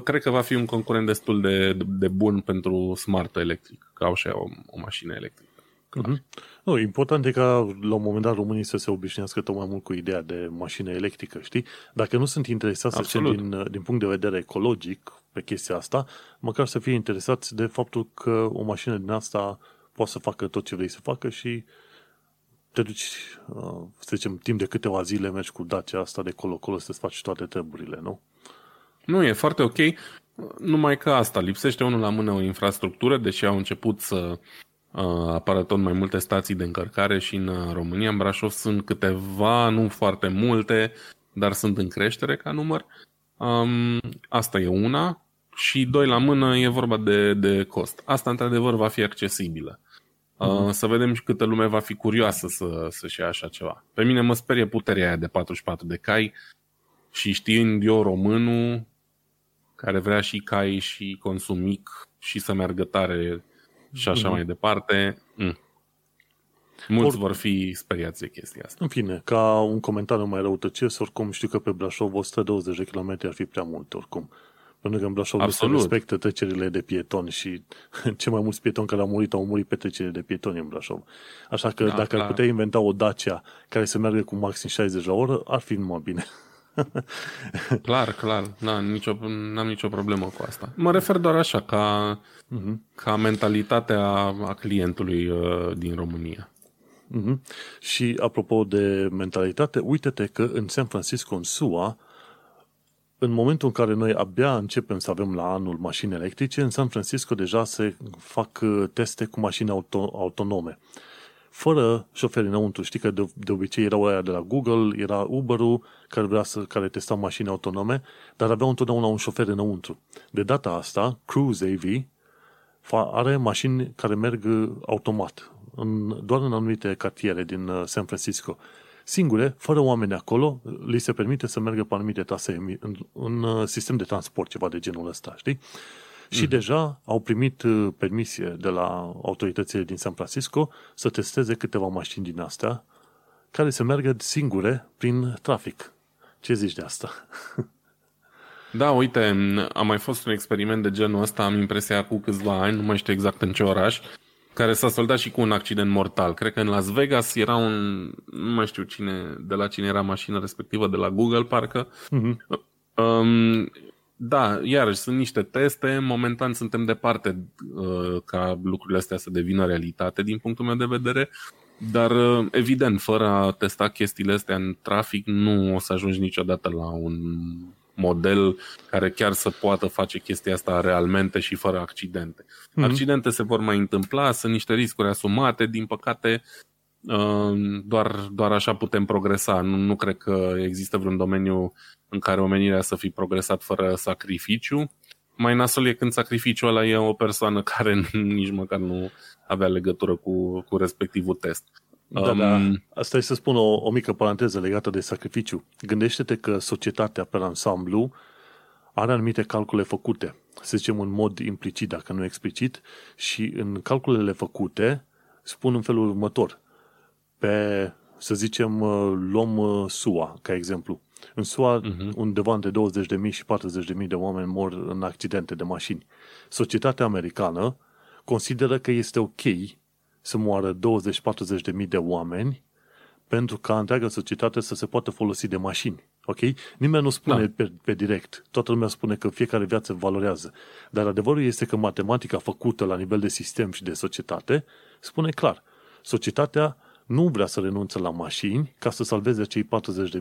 cred că va fi un concurent destul de bun pentru smart electric, că au și o mașină electrică. Mm-hmm. No, important e ca la un moment dat românii să se obișnuiască tot mai mult cu ideea de mașină electrică, știi? Dacă nu sunt interesați din punct de vedere ecologic pe chestia asta, măcar să fie interesați de faptul că o mașină din asta poate să facă tot ce vrei să facă și te duci, să zicem, timp de câteva zile mergi cu Dacia asta de colo-colo să-ți faci toate treburile, nu? Nu, e foarte ok, numai că asta lipsește unul la mână o infrastructură, deși au început să apară tot mai multe stații de încărcare și în România. În Brașov sunt câteva, nu foarte multe, dar sunt în creștere ca număr. Asta e una. Și doi la mână e vorba de cost. Asta într-adevăr va fi accesibilă. Să vedem și câtă lume va fi curioasă să-și ia așa ceva. Pe mine mă sperie puterea aia de 44 de cai și știind eu românul care vrea și cai și consum mic și să meargă tare și așa mai departe. Mulți vor fi speriați de chestia asta. În fine, ca un comentariu mai răutăcios, oricum știu că pe Brașov 120 de km ar fi prea mult, oricum. Pentru că în Brașov nu se respectă trecerile de pietoni și cei mai mulți pietoni care au murit pe trecerile de pietoni în Brașov. Așa că dacă ar putea inventa o Dacia care să meargă cu maxim 60 la oră, ar fi numai bine. Clar. N-am nicio problemă cu asta. Mă refer doar așa, ca mentalitatea a clientului din România. Și apropo de mentalitate, uite-te că în San Francisco, în SUA, în momentul în care noi abia începem să avem la anul mașini electrice, în San Francisco deja se fac teste cu mașini autonome. Fără șoferi înăuntru. Știi că de obicei erau aia de la Google, era Uber-ul care testa mașini autonome, dar aveau întotdeauna un șofer înăuntru. De data asta, Cruise AV are mașini care merg automat, doar în anumite cartiere din San Francisco. Singure, fără oameni acolo, li se permite să meargă pe anumite trasee, un sistem de transport, ceva de genul ăsta, știi? Și deja au primit permisie de la autoritățile din San Francisco să testeze câteva mașini din astea care se meargă singure prin trafic. Ce zici de asta? Da, uite, a mai fost un experiment de genul ăsta, am impresia cu câțiva ani, nu mai știu exact în ce oraș, care s-a soldat și cu un accident mortal. Cred că în Las Vegas era nu mai știu de la cine era mașina respectivă, de la Google parcă. Da, iarăși sunt niște teste, momentan suntem departe ca lucrurile astea să devină realitate din punctul meu de vedere, dar evident, fără a testa chestiile astea în trafic, nu o să ajungi niciodată la un model care chiar să poată face chestia asta realmente și fără accidente. Accidente se vor mai întâmpla, sunt niște riscuri asumate, din păcate doar așa putem progresa. Nu cred că există vreun domeniu în care omenirea să fi progresat fără sacrificiu. Mai nasol e când sacrificiul ăla e o persoană care nici măcar nu avea legătură cu respectivul test. Da. Asta e să spun o mică paranteză legată de sacrificiu. Gândește-te că societatea pe ansamblu are anumite calcule făcute, să zicem în mod implicit, dacă nu explicit, și în calculele făcute spun în felul următor. Să zicem, luăm SUA, ca exemplu. În SUA, undeva între 20.000 și 40.000 de oameni mor în accidente de mașini. Societatea americană consideră că este ok să moară 20-40.000 de oameni pentru ca întreaga societate să se poată folosi de mașini. Ok? Nimeni nu spune pe direct. Toată lumea spune că fiecare viață valorează. Dar adevărul este că matematica făcută la nivel de sistem și de societate spune clar. Societatea nu vrea să renunțe la mașini ca să salveze cei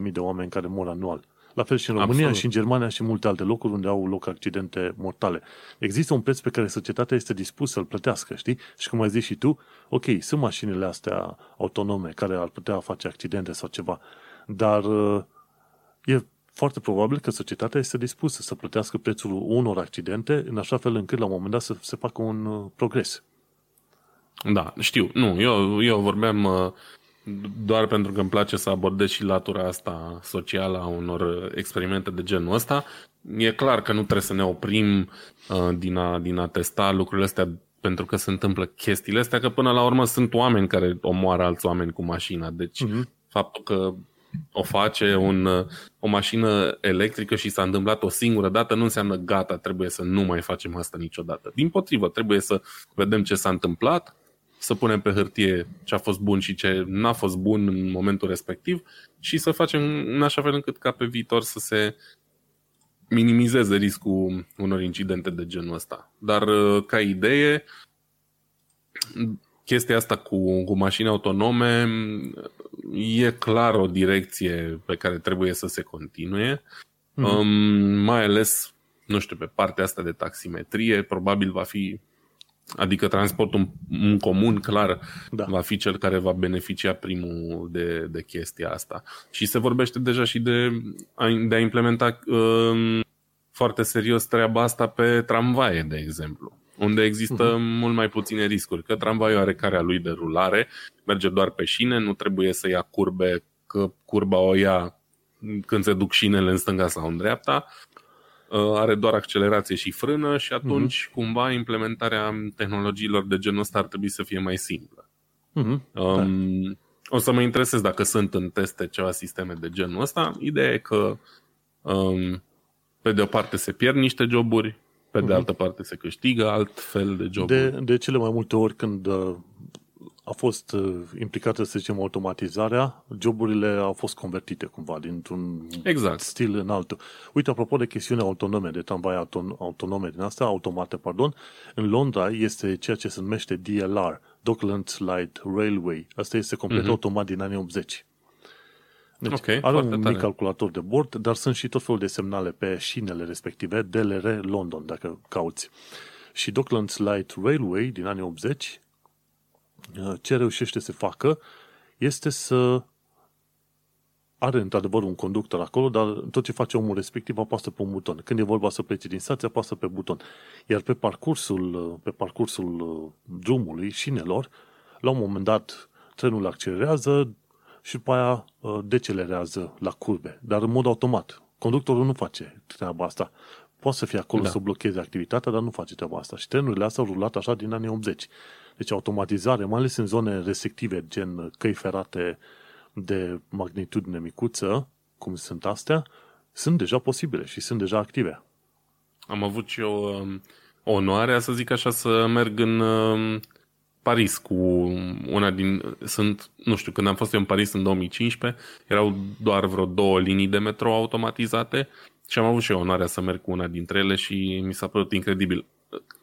40.000 de oameni care mor anual. La fel și în România, și în Germania și în multe alte locuri unde au loc accidente mortale. Există un preț pe care societatea este dispusă să-l plătească, știi? Și cum ai zis și tu, ok, sunt mașinile astea autonome care ar putea face accidente sau ceva, dar e foarte probabil că societatea este dispusă să plătească prețul unor accidente în așa fel încât la un moment dat să se facă un progres. Da, știu. Nu, eu vorbeam doar pentru că îmi place să abordez și latura asta socială a unor experimente de genul ăsta. e clar că nu trebuie să ne oprim din a testa lucrurile astea pentru că se întâmplă chestiile astea, că până la urmă sunt oameni care omoară alți oameni cu mașina. Deci faptul că o face o mașină electrică și s-a întâmplat o singură dată nu înseamnă gata, trebuie să nu mai facem asta niciodată. Dimpotrivă, trebuie să vedem ce s-a întâmplat, să punem pe hârtie ce a fost bun și ce n-a fost bun în momentul respectiv și să facem în așa fel încât ca pe viitor să se minimizeze riscul unor incidente de genul ăsta. Dar ca idee, chestia asta cu mașini autonome e clar o direcție pe care trebuie să se continue, mai ales, nu știu, pe partea asta de taximetrie, probabil va fi, adică transportul în comun, clar, va fi cel care va beneficia primul de chestia asta. Și se vorbește deja și de a implementa foarte serios treaba asta pe tramvaie, de exemplu, unde există mult mai puține riscuri, că tramvaiul are carea lui de rulare, merge doar pe șine, nu trebuie să ia curbe, că curba o ia când se duc șinele în stânga sau în dreapta, are doar accelerație și frână și atunci cumva implementarea tehnologiilor de genul ăsta ar trebui să fie mai simplă. O să mă interesez dacă sunt în teste ceva sisteme de genul ăsta. Ideea e că pe de o parte se pierd niște joburi, pe de altă parte se câștigă alt fel de joburi. De cele mai multe ori când a fost implicată, să zicem, automatizarea, joburile au fost convertite cumva dintr-un stil în altul. Uite, apropo de chestiunea autonome, de tramvaie autonome din astea, automate, în Londra este ceea ce se numește DLR, Docklands Light Railway. Asta este complet automat din anii 80. Deci, okay, are un mic calculator de bord, dar sunt și tot felul de semnale pe șinele respective, DLR London, dacă cauți. Și Docklands Light Railway din anii 80, ce reușește să facă este să are într-adevăr un conductor acolo, dar tot ce face omul respectiv apasă pe un buton. Când e vorba să plece din stație, apasă pe buton. Iar pe parcursul drumului, șinelor, la un moment dat trenul accelerează și după aia decelerează la curbe, dar în mod automat. Conductorul nu face treaba asta. Poate să fie acolo să blocheze activitatea, dar nu face treaba asta. Și trenurile astea au rulat așa din anii 80. Deci automatizare, mai ales în zone restrictive, gen căi ferate de magnitudine micuță, cum sunt astea, sunt deja posibile și sunt deja active. Am avut și eu onoarea, să zic așa, să merg în Paris cu una din... când am fost eu în Paris în 2015, erau doar vreo 2 linii de metro automatizate și am avut și eu onoarea să merg cu una dintre ele și mi s-a părut incredibil.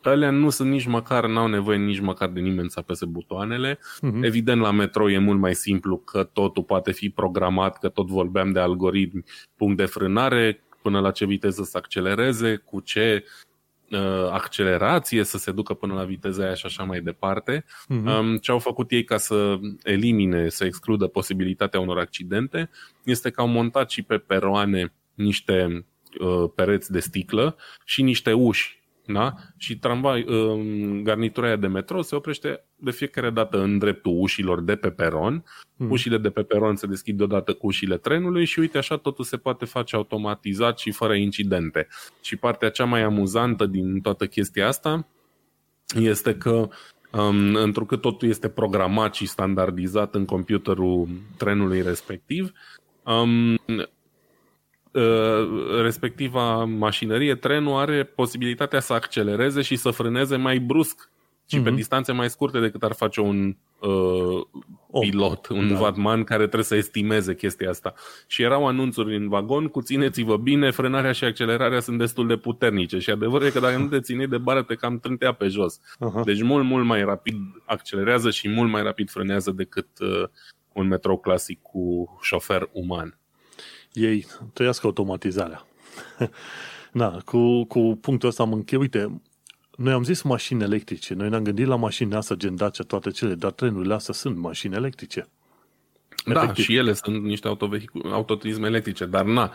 Alea nu sunt n-au nevoie nici măcar de nimeni să apese butoanele. Evident, la metro e mult mai simplu că totul poate fi programat, că tot vorbeam de algoritmi, punct de frânare, până la ce viteză să accelereze, cu ce accelerație să se ducă până la viteza aia și așa mai departe. Ce au făcut ei ca să elimine, să excludă posibilitatea unor accidente, este că au montat și pe peroane niște pereți de sticlă și niște uși. Da? Și garnitura aia de metro se oprește de fiecare dată în dreptul ușilor de pe peron. Ușile de pe peron se deschid deodată cu ușile trenului și uite așa totul se poate face automatizat și fără incidente. Și partea cea mai amuzantă din toată chestia asta este că întrucât totul este programat și standardizat în computerul trenului respectiv, respectiva mașinărie, trenul are posibilitatea să accelereze și să frâneze mai brusc și pe distanțe mai scurte decât ar face un pilot, un vadman care trebuie să estimeze chestia asta. Și erau anunțuri în vagon cu țineți-vă bine, frânarea și accelerarea sunt destul de puternice și adevărul e că dacă nu te țineai de bară te cam trântea pe jos. Deci mult mai rapid accelerează și mult mai rapid frânează decât un metrou clasic cu șofer uman. Ei trăiască automatizarea. Da, cu punctul ăsta am încheiat. Uite, noi am zis mașini electrice, noi ne-am gândit la mașinile astea, gen Dacia, toate cele, dar trenurile astea sunt mașini electrice. Efectiv. Da, și ele sunt niște autoturisme electrice, dar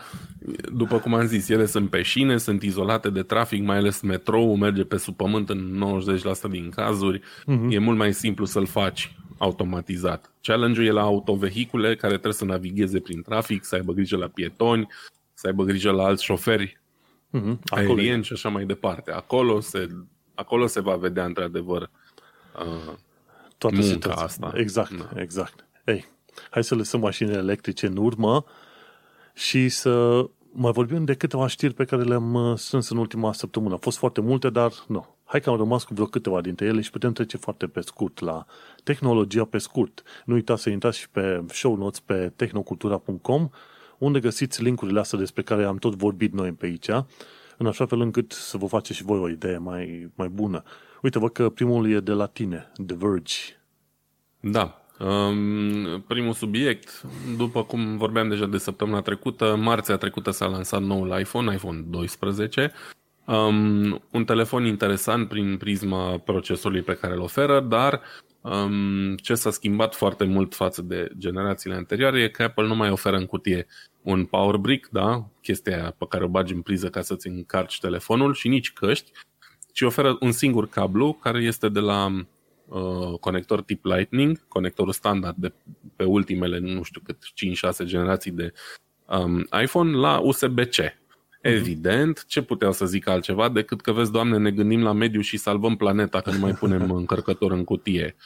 după cum am zis, ele sunt pe șine, sunt izolate de trafic, mai ales metroul merge pe sub pământ în 90% din cazuri, e mult mai simplu să-l faci automatizat. Challenge-ul e la autovehicule care trebuie să navigheze prin trafic, să aibă grijă la pietoni, să aibă grijă la alți șoferi aerien și așa mai departe. Acolo se va vedea într-adevăr toată munca situația asta. Exact, da. Exact. Ei, hai să lăsăm mașinile electrice în urmă și să mai vorbim de câteva știri pe care le-am strâns în ultima săptămână. Au fost foarte multe, dar nu. Hai că am rămas cu vreo câteva dintre ele și putem trece foarte pe scurt la tehnologia pe scurt. Nu uitați să intrați și pe show notes pe tehnocultura.com, unde găsiți link-urile astea despre care am tot vorbit noi pe aici, în așa fel încât să vă faceți și voi o idee mai bună. Uite-vă că primul e de la tine, The Verge. Da. Primul subiect, după cum vorbeam deja de săptămâna trecută, marțea trecută s-a lansat noul iPhone, iPhone 12, un telefon interesant prin prisma procesorului pe care îl oferă, dar ce s-a schimbat foarte mult față de generațiile anterioare e că Apple nu mai oferă în cutie un power brick, da? Chestia pe care o bagi în priză ca să-ți încarci telefonul, și nici căști, ci oferă un singur cablu care este de la conector tip Lightning, conectorul standard de pe ultimele, nu știu cât, 5-6 generații de iPhone, la USB-C. Evident, ce puteau să zic altceva decât că, vezi, Doamne, ne gândim la mediu și salvăm planeta că nu mai punem încărcător în cutie.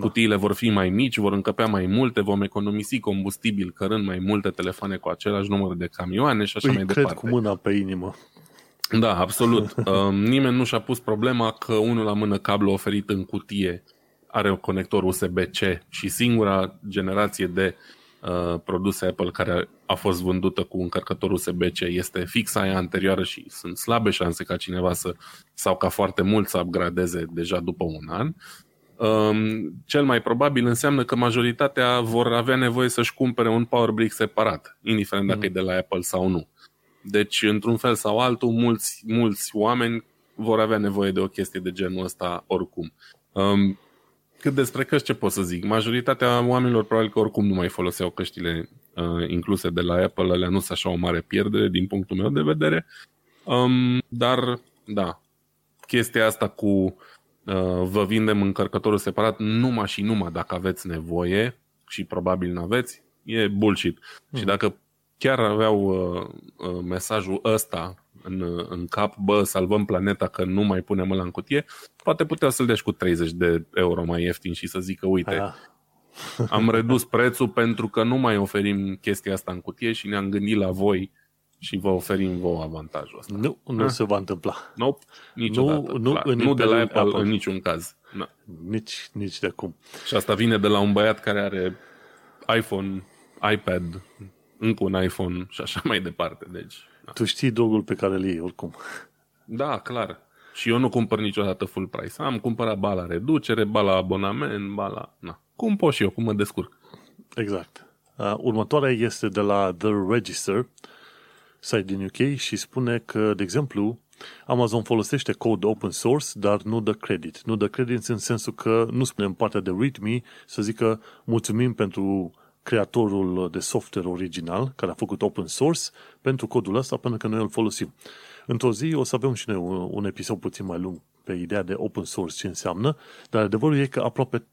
Cutiile vor fi mai mici, vor încăpea mai multe, vom economisi combustibil cărând mai multe telefoane cu același număr de camioane și așa mai departe. Cred cu mâna pe inimă. Da, absolut. Nimeni nu și-a pus problema că unul la mână cablu oferit în cutie are un conector USB-C și singura generație de produse Apple care a fost vândută cu încărcător USB-C este fix aia anterioară și sunt slabe șanse ca cineva sau ca foarte mult să upgradeze deja după un an. Cel mai probabil înseamnă că majoritatea vor avea nevoie să-și cumpere un power brick separat, indiferent dacă e de la Apple sau nu. Deci, într-un fel sau altul, mulți oameni vor avea nevoie de o chestie de genul ăsta oricum. Cât despre căști, ce pot să zic? Majoritatea oamenilor probabil că oricum nu mai foloseau căștile incluse de la Apple, alea nu sunt așa o mare pierdere din punctul meu de vedere. Dar, da, chestia asta cu vă vindem încărcătorul separat numai și numai dacă aveți nevoie, și probabil n-aveți, e bullshit. Și dacă chiar aveau mesajul ăsta în cap, bă, salvăm planeta că nu mai punem ăla în cutie, poate puteau să-l dea și cu 30 de euro mai ieftin și să zică, uite, am redus prețul pentru că nu mai oferim chestia asta în cutie și ne-am gândit la voi și vă oferim vouă avantajul ăsta. Nu se va întâmpla. Nope, niciodată. Nu de la Apple în niciun caz. No. Nici de cum. Și asta vine de la un băiat care are iPhone, iPad, încă un iPhone și așa mai departe. Deci, da. Tu știi drogul pe care îl iei oricum. Da, clar. Și eu nu cumpăr niciodată full price. Am cumpărat ba la reducere, ba la abonament, ba la... Na. Cum pot și eu, cum mă descurc. Exact. Următoarea este de la The Register, site din UK, și spune că, de exemplu, Amazon folosește cod open source, dar nu dă credit. Nu dă credit în sensul că nu spunem partea de readme să zică mulțumim pentru creatorul de software original care a făcut open source pentru codul ăsta, pentru că noi îl folosim. Într-o zi o să avem și noi un episod puțin mai lung pe ideea de open source, ce înseamnă, dar adevărul e că aproape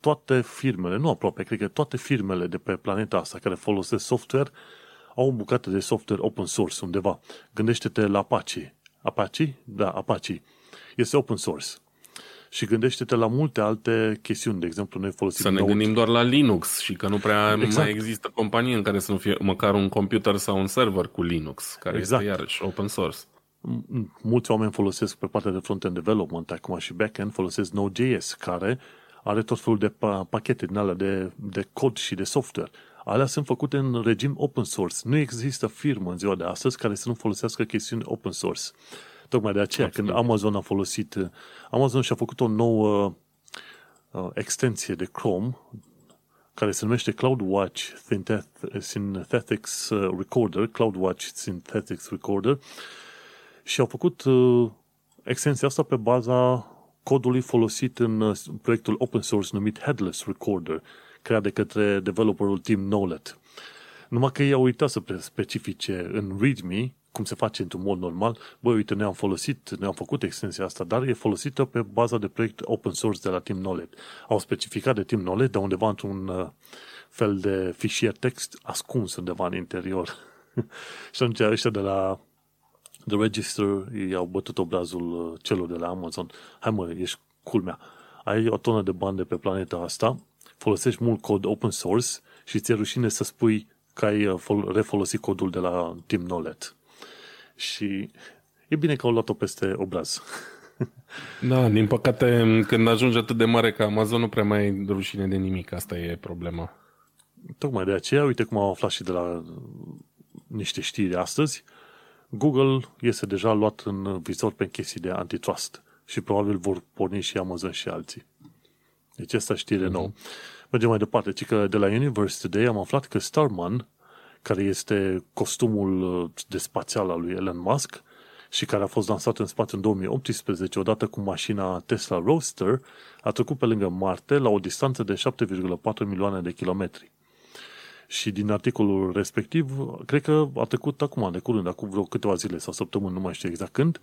toate firmele, nu aproape, cred că toate firmele de pe planeta asta care folosesc software au o bucată de software open source undeva. Gândește-te la Apache. Apache? Da, Apache. Este open source. Și gândește-te la multe alte chestiuni. De exemplu, noi folosim... Să ne gândim doar la Linux și că nu prea mai există companie în care să nu fie măcar un computer sau un server cu Linux, care este iarăși open source. Mulți oameni folosesc pe partea de front-end development, acum și back-end, folosesc Node.js, care are tot felul de pachete din alea de cod și de software. Alea sunt făcute în regim open source. Nu există firmă în ziua de astăzi care să nu folosească chestiuni open source. Tocmai de aceea, absolut. Când Amazon și-a făcut o nouă extensie de Chrome, care se numește CloudWatch Synthetics Recorder, și au făcut extensia asta pe baza codului folosit în proiectul open source numit Headless Recorder, creat de către developerul Tim Nolet. Numai că ei au uitat să specifice în README cum se face într-un mod normal, băi, uite, ne-am făcut extensia asta, dar e folosită pe baza de proiect open source de la Tim Nolet. Au specificat de Tim Nolet, dar undeva într-un fel de fișier text ascuns undeva în interior. Și atunci ăștia de la The Register i-au bătut obrazul celor de la Amazon. Hai mă, ești culmea. Ai o tonă de bani de pe planeta asta, folosești mult cod open source și ți-e rușine să spui că ai refolosit codul de la Tim Nolet. Și e bine că au luat-o peste obraz. Da, din păcate, când ajungi atât de mare ca Amazon, nu prea mai ai rușine de nimic. Asta e problema. Tocmai de aceea, uite cum am aflat și de la niște știri astăzi, Google este deja luat în vizor pe chestii de antitrust și probabil vor porni și Amazon și alții. Deci asta știre nouă. Mergem mai departe, ci că de la Universe Today am aflat că Starman, care este costumul de spațial al lui Elon Musk și care a fost lansat în spațiu în 2018, odată cu mașina Tesla Roadster, a trecut pe lângă Marte la o distanță de 7,4 milioane de kilometri. Și din articolul respectiv, cred că a trecut acum, de curând, acum vreo câteva zile sau săptămâni, nu mai știu exact când,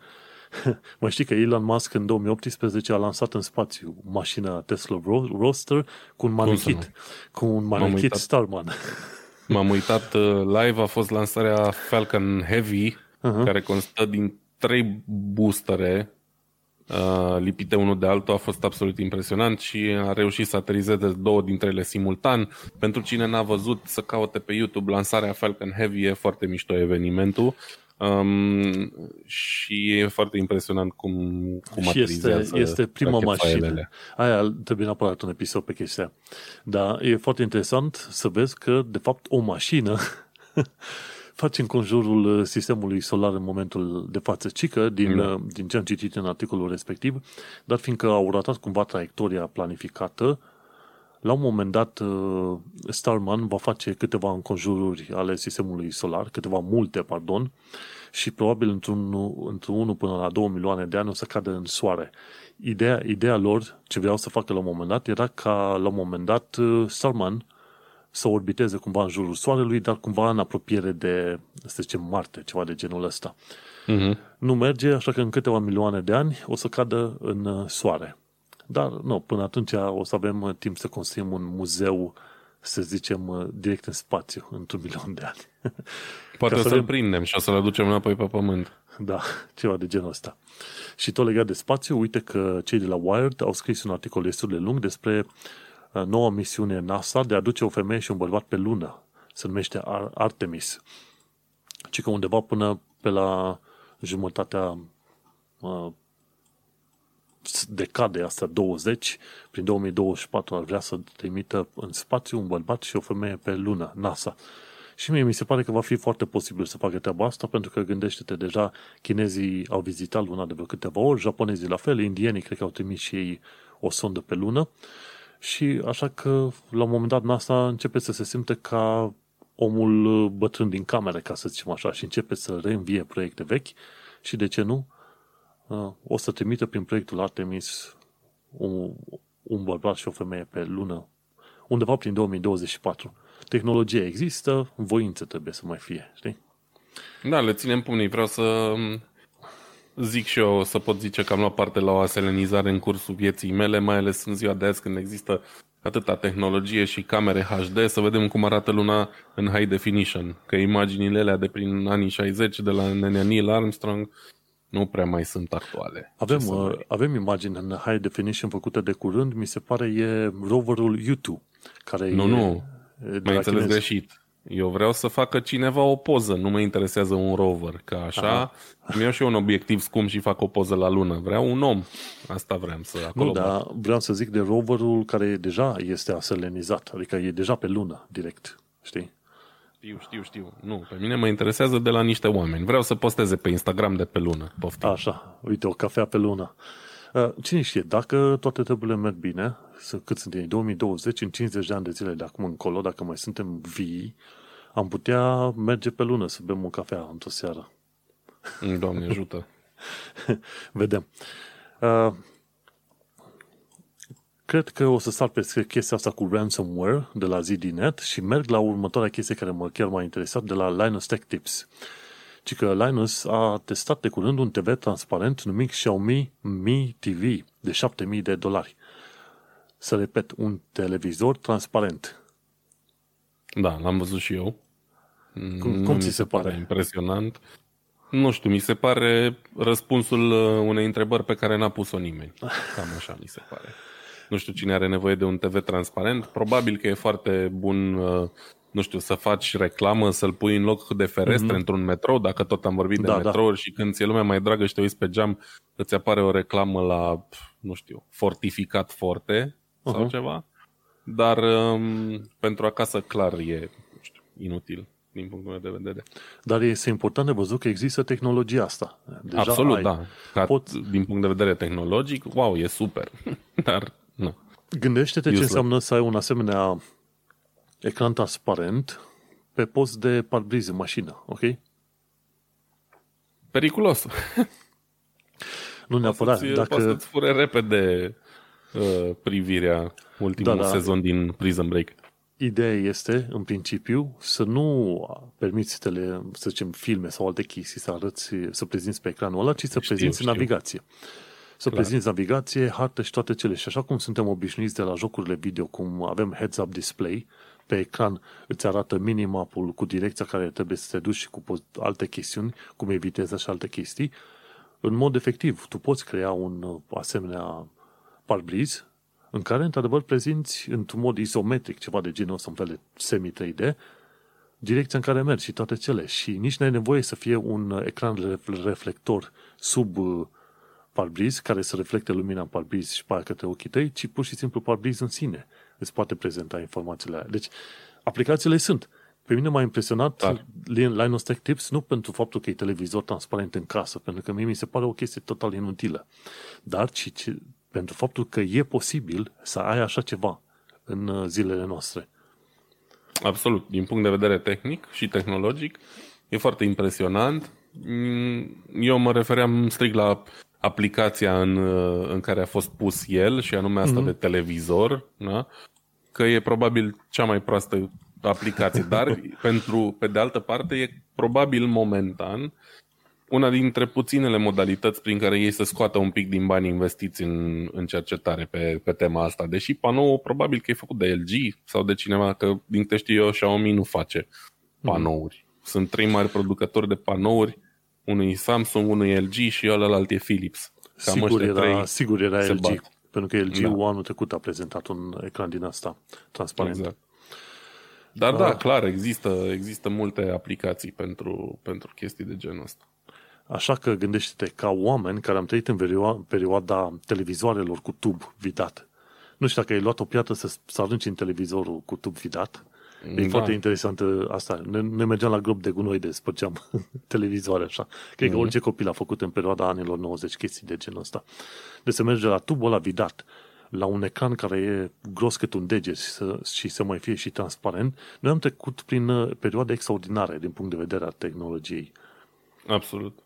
mă știi că Elon Musk în 2018 a lansat în spațiu mașina Tesla Roadster cu un manechit Starman. M-am uitat live, a fost lansarea Falcon Heavy, care constă din 3 boostere lipite unul de altul, a fost absolut impresionant și a reușit să aterizeze 2 dintre ele simultan. Pentru cine n-a văzut, să caute pe YouTube lansarea Falcon Heavy, e foarte mișto evenimentul. Și e foarte impresionant cum aterizează. Este prima mașină. Aia trebuie neapărat un episod pe chestia. Dar e foarte interesant să vezi că, de fapt, o mașină face înconjurul sistemului solar în momentul de față. Cică, din ce am citit în articolul respectiv, dar fiindcă au ratat cumva traiectoria planificată, la un moment dat, Starman va face câteva înconjururi ale sistemului solar, multe, și probabil într-unul până la 2 milioane de ani o să cadă în soare. Ideea lor, ce vreau să facă la un moment dat, era ca la un moment dat Starman să orbiteze cumva în jurul soarelui, dar cumva în apropiere de, să zicem, Marte, ceva de genul ăsta. Nu merge, așa că în câteva milioane de ani o să cadă în soare. Dar, nu, până atunci o să avem timp să construim un muzeu, să zicem, direct în spațiu, într-un milion de ani. Poate o să-l prindem și o să-l aducem înapoi pe pământ. Da, ceva de genul ăsta. Și tot legat de spațiu, uite că cei de la Wired au scris un articol destul de lung despre noua misiune NASA de a aduce o femeie și un bărbat pe lună. Se numește Artemis. Ci că undeva până pe la jumătatea decade asta, 20, prin 2024 ar vrea să trimită în spațiu un bărbat și o femeie pe lună, NASA. Și mie mi se pare că va fi foarte posibil să facă treaba asta, pentru că gândește-te, deja chinezii au vizitat luna de vreo câteva ori, japonezii la fel, indienii cred că au trimis și ei o sondă pe lună și așa că la un moment dat NASA începe să se simte ca omul bătrân din cameră, ca să zicem așa, și începe să reînvie proiecte vechi și de ce nu? O să trimită prin proiectul Artemis un bărbat și o femeie pe lună, undeva prin 2024. Tehnologia există, voință trebuie să mai fie, știi? Da, le ținem pumnii. Vreau să zic și eu, să pot zice că am luat parte la o aselenizare în cursul vieții mele, mai ales în ziua de azi când există atâta tehnologie și camere HD, să vedem cum arată luna în high definition. Că imaginile alea de prin anii 60, de la nenea Neil Armstrong, nu prea mai sunt actuale. Avem imagini în high definition făcute de curând, mi se pare e roverul U2, care Nu, m-ai înțeles greșit. Eu vreau să facă cineva o poză, nu mă interesează un rover, că așa îmi iau și eu un obiectiv scump și fac o poză la lună. Vreau un om, asta vrem să acolo. Nu, dar vreau să zic de roverul care deja este aselenizat, adică e deja pe lună, direct, știi? Știu. Nu, pe mine mă interesează de la niște oameni. Vreau să posteze pe Instagram de pe lună. Poftim. Așa, uite, o cafea pe lună. Cine știe, dacă toate treburile merg bine, cât suntem, 2020, în 50 de ani de zile de acum încolo, dacă mai suntem vii, am putea merge pe lună să bem o cafea într-o seară. Doamne ajută! Vedem. Cred că o să sar pe chestia asta cu ransomware de la ZDNet și merg la următoarea chestie care chiar m-a interesat, de la Linus Tech Tips. Ci că Linus a testat de curând un TV transparent numit Xiaomi Mi TV de $7,000. Să repet, un televizor transparent. Da, l-am văzut și eu. Cum ți se pare? Impresionant. Nu știu, mi se pare răspunsul unei întrebări pe care n-a pus-o nimeni. Cam așa mi se pare. Nu știu cine are nevoie de un TV transparent. Probabil că e foarte bun, nu știu, să faci reclamă, să-l pui în loc de ferestre într-un metrou, dacă tot am vorbit de metrouri și când ți-e lumea mai dragă și te uiți pe geam, îți apare o reclamă la, nu știu, Fortificat Forte sau ceva. Dar pentru acasă, clar, e, nu știu, inutil din punctul meu de vedere. Dar este important de văzut că există tehnologia asta. Deja absolut, ai, da. Din punct de vedere tehnologic, wow, e super. Dar nu. Gândește-te ce înseamnă să ai un asemenea ecran transparent pe post de parbriz în mașină, ok? Periculos. Nu neapărat. Poate să-ți fure repede privirea ultimul sezon din Prison Break. Ideea este, în principiu, să nu permiți să zicem, filme sau alte chestii să prezinți pe ecranul ăla, ci să prezinți navigație. Să prezinți navigație, hartă și toate cele. Și așa cum suntem obișnuiți de la jocurile video, cum avem heads-up display, pe ecran îți arată minimapul cu direcția care trebuie să te duci și cu alte chestiuni, cum e viteza și alte chestii. În mod efectiv, tu poți crea un asemenea parbriz în care, într-adevăr, prezinți într-un mod izometric, ceva de genul ăsta, un fel de semi-3D, direcția în care mergi și toate cele. Și nici n-ai nevoie să fie un ecran reflector sub parbriz, care să reflecte lumina în parbriz și pe către ochii tăi, ci pur și simplu parbriz în sine îți poate prezenta informațiile aia. Deci, aplicațiile sunt. Pe mine m-a impresionat Linus Tech Tips, nu pentru faptul că e televizor transparent în casă, pentru că mie mi se pare o chestie total inutilă, dar pentru faptul că e posibil să ai așa ceva în zilele noastre. Absolut. Din punct de vedere tehnic și tehnologic, e foarte impresionant. Eu mă refeream strict la aplicația în care a fost pus el, și anume asta de televizor, da? Că e probabil cea mai proastă aplicație, dar pe de altă parte e probabil momentan una dintre puținele modalități prin care ei să scoată un pic din bani investiți în cercetare pe tema asta, deși panoul probabil că e făcut de LG sau de cineva, că din câte știu eu Xiaomi nu face panouri. Sunt trei mari producători de panouri, unul e Samsung, unul e LG și ălălalt e Philips. Cam sigur era LG, pentru că LG-ul anul trecut a prezentat un ecran din asta transparent. Exact. Dar da, clar, există multe aplicații pentru chestii de genul ăsta. Așa că gândește-te, ca oameni care am trăit în perioada televizoarelor cu tub vidat. Nu știu dacă ai luat o piatră să arunci în televizorul cu tub vidat. E foarte interesantă asta. Ne mergeam la gropi de gunoi, despărgeam televizoare așa. Cred că orice copil a făcut în perioada anilor 90 chestii de genul ăsta. Deci se merge la tubul ăla vidat, la un ecran care e gros cât un deget și să mai fie și transparent. Noi am trecut prin perioade extraordinare din punct de vedere al tehnologiei. Absolut.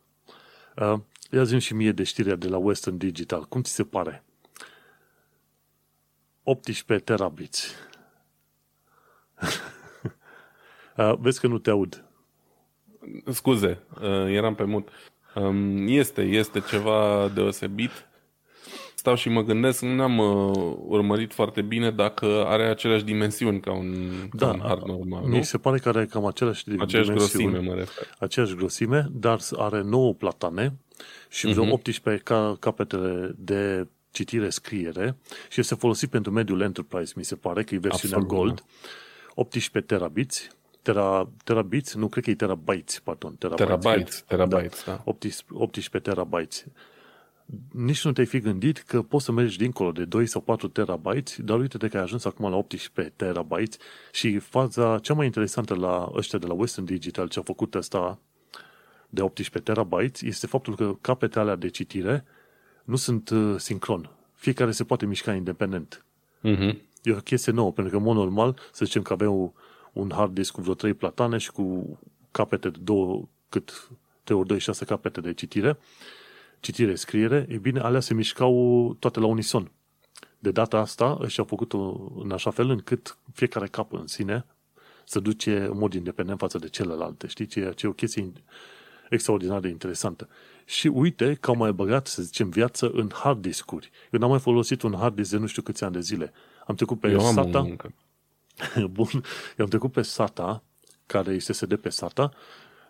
Ia zi-mi și mie de știrea de la Western Digital. Cum ți se pare? 18 terabits. Vezi că nu te aud. Scuze, eram pe mut. Este ceva deosebit. Stau și mă gândesc, n-am urmărit foarte bine dacă are aceleași dimensiuni ca un hard normal. Mi se pare că are cam aceleași grosime, mă refer. Aceeași grosime, dar are 9 platane și vreo 18 capetele de citire-scriere și este folosit pentru mediul Enterprise, mi se pare, că e versiunea Gold. 18 terabiți. Terabiți? Nu, cred că e terabytes, pardon. Terabytes, da. 18 terabytes. Nici nu te-ai fi gândit că poți să mergi dincolo de 2 sau 4 terabytes, dar uite-te că ai ajuns acum la 18 terabytes și faza cea mai interesantă la ăștia de la Western Digital, ce a făcut asta de 18 terabytes, este faptul că capetele alea de citire nu sunt sincron. Fiecare se poate mișca independent. E o chestie nouă, pentru că în mod normal, să zicem că avem un hard disk cu vreo 3 platane și cu capete de 3 ori 2, 6 capete de citire, scriere, e bine, alea se mișcau toate la unison. De data asta, și-a făcut-o în așa fel încât fiecare cap în sine se duce în mod independent față de celelalte, știi? Ceea ce e o chestie extraordinar de interesantă. Și uite că au mai băgat, să zicem, viață în hard discuri. Eu n-am mai folosit un hard disk de nu știu câți ani de zile. Am trecut pe SATA. Bun. Eu am trecut pe SATA, care este SSD pe SATA,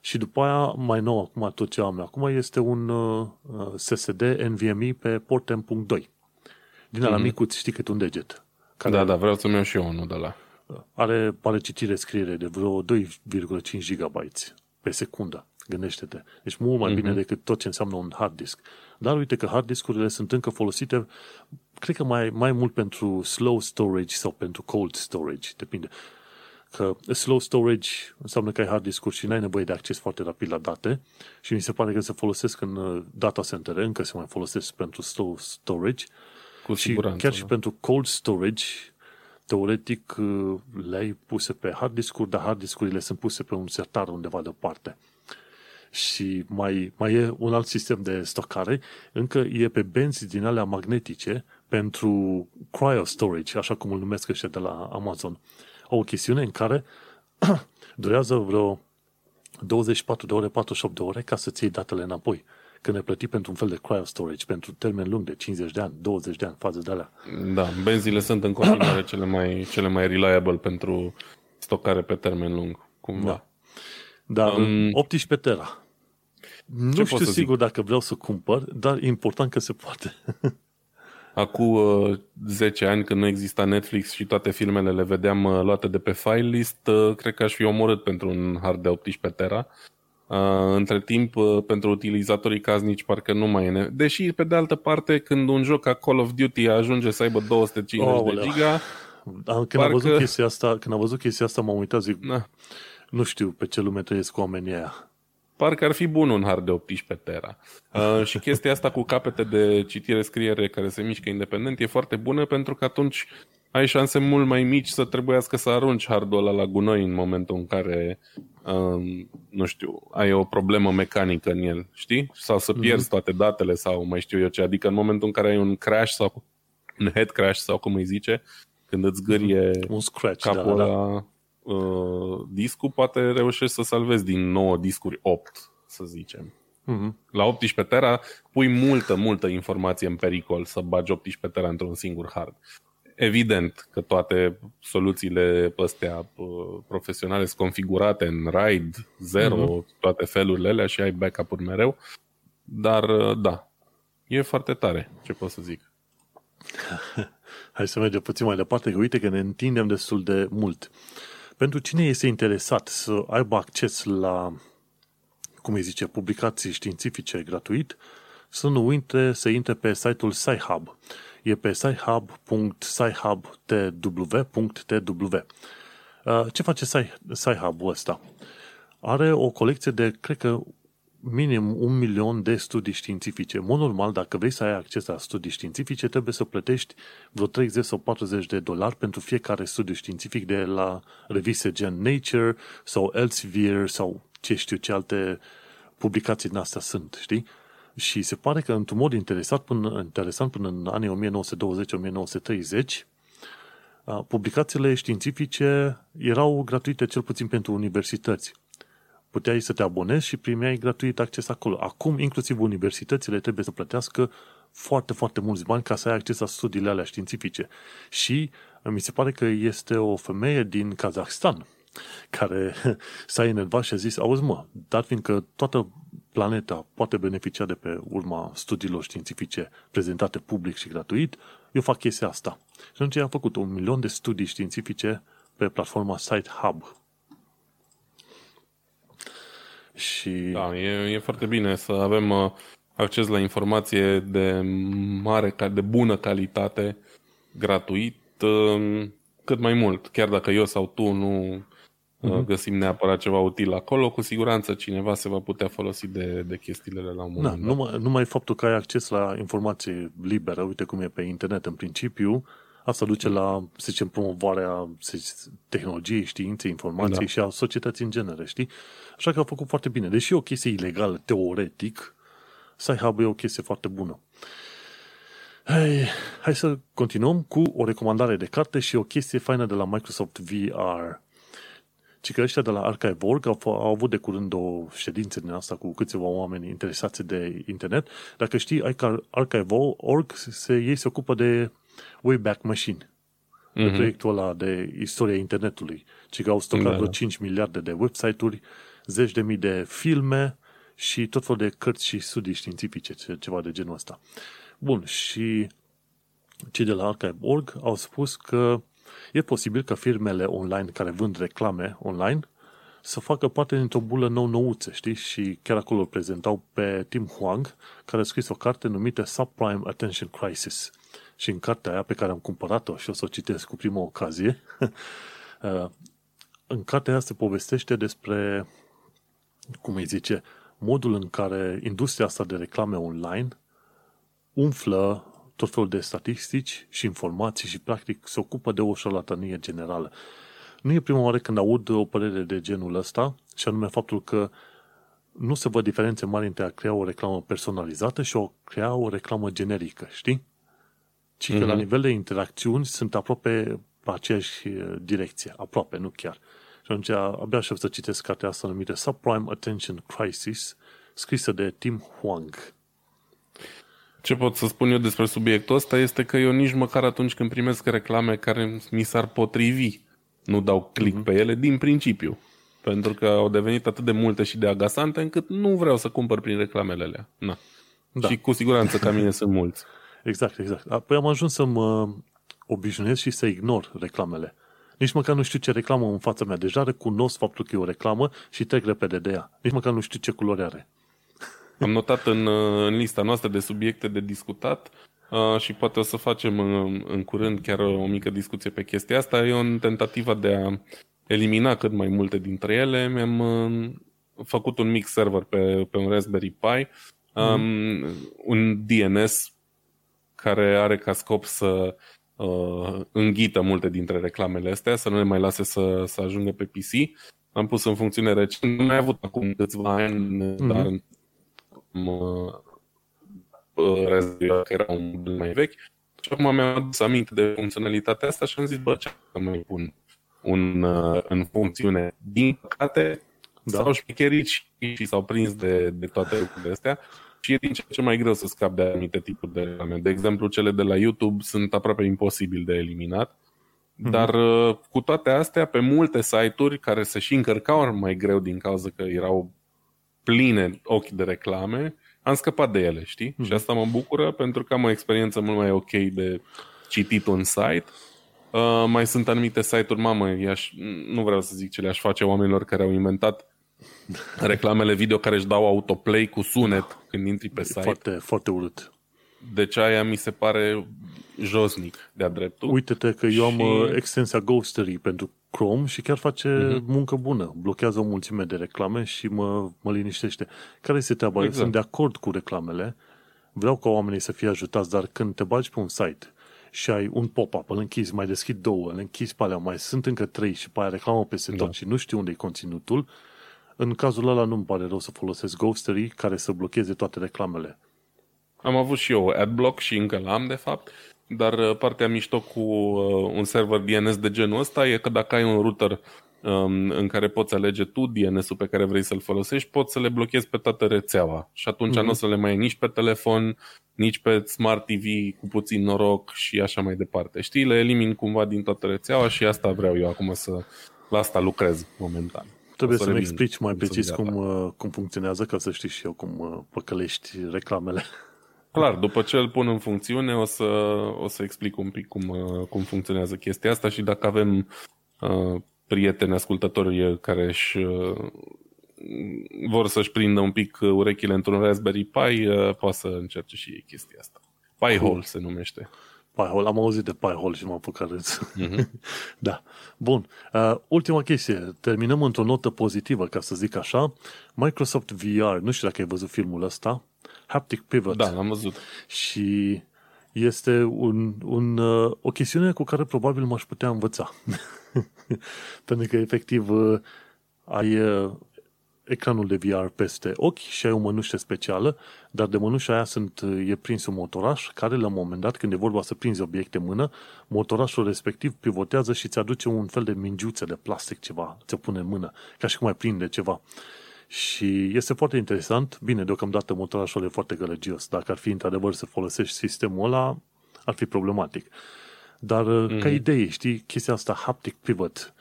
Și după aia, mai nou acum tot ce am acum, este un SSD NVMe pe port M.2. Din ala micuț, știi cât un deget. Care da, vreau să-mi iau și eu unul de la. Are citire, scriere de vreo 2,5 GB pe secundă. Gândește-te. Deci mult mai bine decât tot ce înseamnă un hard disk. Dar uite că hard discurile sunt încă folosite, cred că mai mult pentru slow storage sau pentru cold storage, depinde. Că slow storage înseamnă că ai hard discuri și n-ai nevoie de acces foarte rapid la date și mi se pare că se folosesc în data center, încă se mai folosesc pentru slow storage și chiar și pentru cold storage. Teoretic le-ai puse pe hard discuri, dar hard discurile sunt puse pe un sertar undeva deoparte. Și mai e un alt sistem de stocare, încă e pe benzi din alea magnetice pentru cryo storage, așa cum îl numesc ăștia de la Amazon. O chestiune în care durează vreo 24 de ore, 48 de ore ca să-ți iei datele înapoi. Când ne plăti pentru un fel de cryo storage, pentru termen lung de 50 de ani, 20 de ani, față de alea. Da, benzile sunt în continuare cele mai reliable pentru stocare pe termen lung, cumva. Da. Dar 18 tera. Nu știu sigur dacă vreau să cumpăr, dar e important că se poate. Acum 10 ani, când nu exista Netflix și toate filmele le vedeam luate de pe file list, cred că aș fi omorât pentru un hard de 18 tera. Între timp, pentru utilizatorii caznici parcă nu mai e nevoie. Deși, pe de altă parte, când un joc ca Call of Duty ajunge să aibă 250 de giga... Când am văzut chestia asta, m-am uitat, zic... Na. Nu știu pe ce lume trăiesc cu oamenii aia. Parcă ar fi bun un hard de 18 tera. Și chestia asta cu capete de citire-scriere care se mișcă independent e foarte bună pentru că atunci ai șanse mult mai mici să trebuiască să arunci hardul ăla la gunoi în momentul în care, nu știu, ai o problemă mecanică în el, știi? Sau să pierzi toate datele sau mai știu eu ce. Adică în momentul în care ai un crash sau un head crash sau cum îi zice, când îți gârie un scratch, capul ăla... discul, poate reușești să salvezi din 9 discuri 8, să zicem. La 18 tera pui multă informație în pericol să bagi 18 tera într-un singur hard. Evident că toate soluțiile astea profesionale sunt configurate în RAID 0, toate felurile alea și ai backup-uri mereu, dar da, e foarte tare, ce pot să zic. Hai să mergem puțin mai departe, că uite că ne întindem destul de mult. Pentru cine este interesat să aibă acces la, cum îi zice, publicații științifice gratuit, să intre pe site-ul Sci-Hub. E pe sci-hub.tw.tw. Ce face Sci-Hub-ul ăsta? Are o colecție de, cred că, minim 1 milion de studii științifice. În mod normal, dacă vrei să ai acces la studii științifice, trebuie să plătești vreo 30 sau 40 de dolari pentru fiecare studiu științific de la reviste gen Nature sau Elsevier sau ce știu ce alte publicații din astea sunt, știi? Și se pare că, într-un mod interesant, până în anii 1920-1930, publicațiile științifice erau gratuite cel puțin pentru universități. Puteai să te abonezi și primeai gratuit acces acolo. Acum, inclusiv universitățile trebuie să plătească foarte, foarte mulți bani ca să ai acces la studiile alea științifice. Și mi se pare că este o femeie din Kazahstan care s-a enervat și a zis: auzi mă, dar fiindcă toată planeta poate beneficia de pe urma studiilor științifice prezentate public și gratuit, eu fac chestia asta. Și atunci am făcut 1 milion de studii științifice pe platforma Sci-Hub. Și... Da, e foarte bine să avem acces la informație de bună calitate, gratuit, cât mai mult. Chiar dacă eu sau tu nu găsim neapărat ceva util acolo, cu siguranță cineva se va putea folosi de chestiile la un moment dat. Numai faptul că ai acces la informație liberă, uite cum e pe internet în principiu, asta duce la, să zicem, promovarea tehnologiei, științei, informației și a societății în genere, știi? Așa că a făcut foarte bine. Deși e o chestie ilegală, teoretic, Sci-Hub e o chestie foarte bună. Hai să continuăm cu o recomandare de carte și o chestie faină de la Microsoft VR. Ci că ăștia de la Archive.org au avut de curând o ședință din asta cu câțiva oameni interesați de internet. Dacă știi, Archive.org ei se ocupă de Wayback Machine, de proiectul ăla de istoria internetului, ci că au stocat vreo 5 miliarde de website-uri zeci de mii de filme și tot felul de cărți și studii științifice, ceva de genul ăsta. Bun, și cei de la Archive.org au spus că e posibil ca firmele online care vând reclame online să facă parte dintr-o bulă nou-nouță, știi? Și chiar acolo îl prezentau pe Tim Huang, care a scris o carte numită Subprime Attention Crisis. Și în cartea aia pe care am cumpărat-o și o să o citesc cu prima ocazie, în cartea aia se povestește despre, cum îi zice, modul în care industria asta de reclame online umflă tot felul de statistici și informații și practic se ocupă de o șarlatanie generală. Nu e prima oară când aud o părere de genul ăsta, și anume faptul că nu se văd diferențe mari între a crea o reclamă personalizată și a crea o reclamă generică, știi? Ci că la nivel de interacțiuni sunt aproape pe aceeași direcție, aproape, nu chiar. Și atunci abia aștept să citesc cartea asta numită Subprime Attention Crisis, scrisă de Tim Huang. Ce pot să spun eu despre subiectul ăsta este că eu nici măcar atunci când primesc reclame care mi s-ar potrivi, nu dau click pe ele din principiu. Pentru că au devenit atât de multe și de agasante încât nu vreau să cumpăr prin reclamele alea. Na. Da. Și cu siguranță ca mine sunt mulți. Exact, exact. Apoi am ajuns să mă obișnuiesc și să ignor reclamele. Nici măcar nu știu ce reclamă în fața mea. Deja recunosc faptul că e o reclamă și trec repede de ea. Nici măcar nu știu ce culoare are. Am notat în lista noastră de subiecte de discutat și poate o să facem în curând chiar o mică discuție pe chestia asta. Eu, în tentativa de a elimina cât mai multe dintre ele, mi-am făcut un mic server pe un Raspberry Pi, un DNS care are ca scop să înghită multe dintre reclamele astea, să nu le mai lase să ajungă pe PC. Am pus în funcțiune recent, nu mai avut acum câțiva ani, dar că era un model mai vechi și acum mi-am adus aminte de funcționalitatea asta și am zis, ce să mai pun în funcțiune. Din păcate, s-au șmecherit și s-au prins de toate lucrurile astea și e din ce mai greu să scap de anumite tipuri de reclame. De exemplu, cele de la YouTube sunt aproape imposibil de eliminat, dar cu toate astea, pe multe site-uri care se și încărcau mai greu din cauza că erau pline ochi de reclame, am scăpat de ele, știi? Și asta mă bucură pentru că am o experiență mult mai ok de citit un site. Mai sunt anumite site-uri, nu vreau să zic ce le-aș face oamenilor care au inventat reclamele video care își dau autoplay cu sunet când intri pe site. Foarte, foarte urât. Deci aia mi se pare josnic de-a dreptul. Uite-te că eu am extensia Ghostery pentru Chrome și chiar face muncă bună. Blochează o mulțime de reclame și mă liniștește. Care este treaba? Exact. Sunt de acord cu reclamele. Vreau ca oamenii să fie ajutați, dar când te bagi pe un site și ai un pop-up, îl închizi, mai deschid două, îl închizi pe alea, mai sunt încă trei și pe aia reclamă peste tot și nu știu unde e conținutul, în cazul ăla nu-mi pare rău să folosesc Ghostery care să blocheze toate reclamele. Am avut și eu adblock și încă l-am, de fapt, dar partea mișto cu un server DNS de genul ăsta e că dacă ai un router în care poți alege tu DNS-ul pe care vrei să-l folosești, poți să le blochezi pe toată rețeaua și atunci nu o să le mai ai nici pe telefon, nici pe Smart TV cu puțin noroc și așa mai departe. Știi, le elimin cumva din toată rețeaua și asta vreau eu acum la asta lucrez momentan. Trebuie să-mi explici mai precis cum funcționează ca să știi și eu cum păcălești reclamele. Clar, după ce îl pun în funcțiune o să explic un pic cum funcționează chestia asta și dacă avem prieteni ascultători care vor să-și prindă un pic urechile într-un Raspberry Pi, poate să încerce și chestia asta. Pi-hole se numește. Pi-hole, am auzit de Pi-hole și m-am apucat Da. Bun. Ultima chestie. Terminăm într-o notă pozitivă, ca să zic așa. Microsoft VR, nu știu dacă ai văzut filmul ăsta, Haptic Pivot. Da, l-am văzut. Și este o chestiune cu care probabil m-aș putea învăța. Pentru că, efectiv, ai ecranul de VR peste ochi și ai o mănușă specială, dar de mănușa aia e prins un motoraș care, la un moment dat, când e vorba să prinzi obiecte în mână, motorașul respectiv pivotează și îți aduce un fel de mingiuță de plastic ceva, ți-o pune în mână, ca și cum ai prinde ceva. Și este foarte interesant. Bine, deocamdată motorașul e foarte gălăgios. Dacă ar fi într-adevăr să folosești sistemul ăla, ar fi problematic. Dar ca idee, știi, chestia asta, Haptic Pivot,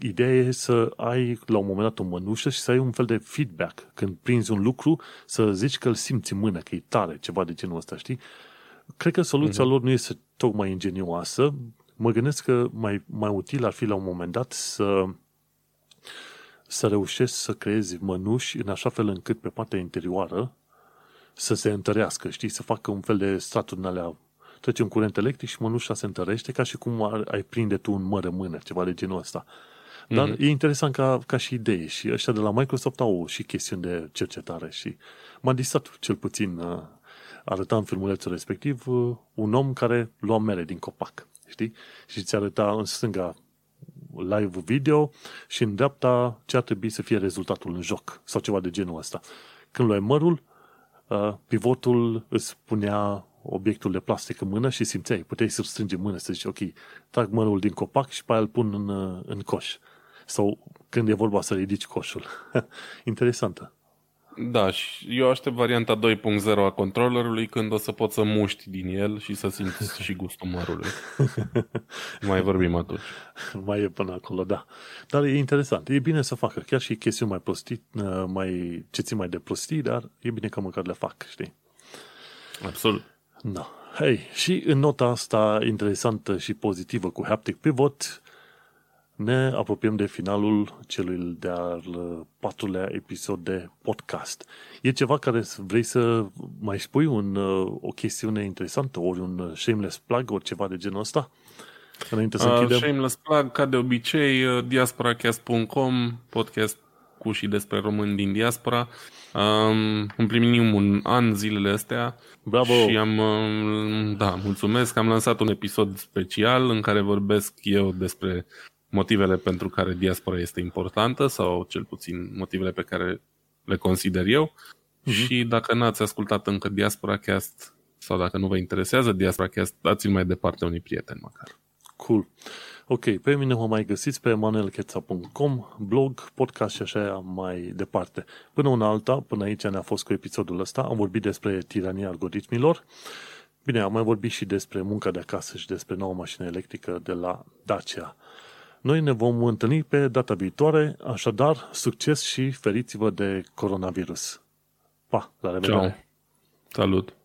Ideea e să ai la un moment dat o mănușă și să ai un fel de feedback. Când prinzi un lucru, să zici că îl simți în mână, că e tare, ceva de genul ăsta, știi? Cred că soluția lor nu este tocmai ingenioasă. Mă gândesc că mai util ar fi la un moment dat să reușești să creezi mănuși în așa fel încât pe partea interioară să se întărească, știi? Să facă un fel de straturi în alea. Trece un curent electric și mănușa se întărește ca și cum ai prinde tu un măr în mână, ceva de genul ăsta. Dar e interesant ca și idee și ăștia de la Microsoft au și chestiuni de cercetare și m-a distrat cel puțin, arăta în filmulețul respectiv un om care lua mere din copac, știi? Și ți arăta în stânga live video și în dreapta ce ar trebui să fie rezultatul în joc sau ceva de genul ăsta. Când luai mărul, pivotul îți punea obiectul de plastic în mână și simțeai, puteai să-l strângi în mână, să zici, ok, trag mărul din copac și pe aia îl pun în coș. Sau când e vorba să ridici coșul. Interesantă. Da, și eu aștept varianta 2.0 a controllerului când o să poți să muști din el și să simți și gustul mărului. Mai vorbim atunci. Mai e până acolo, da. Dar e interesant, e bine să facă, chiar și chestiuni mai prostii, ce țin mai de prostii, dar e bine că măcar le fac, știi? Absolut. Da. Hei, și în nota asta interesantă și pozitivă cu Haptic Pivot ne apropiem de finalul celui de-al 4-lea episod de podcast. E ceva care vrei să mai spui o chestiune interesantă, ori un shameless plug, ori ceva de genul ăsta? Înainte să închidem. Shameless plug, ca de obicei, diasporacast.com, podcast cu și despre români din diaspora. Împlinim un an zilele astea. Bravo! Și mulțumesc, am lansat un episod special în care vorbesc eu despre motivele pentru care diaspora este importantă sau cel puțin motivele pe care le consider eu. Și dacă n-ați ascultat încă Diaspora Cast sau dacă nu vă interesează Diaspora Cast, dați-l mai departe unui prieten măcar. Cool. Ok, pe mine mă mai găsiți pe manuelcheța.com, blog, podcast și așa mai departe. Până una alta, până aici ne-a fost cu episodul ăsta, am vorbit despre tirania algoritmilor. Bine, am mai vorbit și despre munca de acasă și despre noua mașină electrică de la Dacia. Noi ne vom întâlni pe data viitoare, așadar, succes și feriți-vă de coronavirus. Pa, la revedere! Ciao. Salut!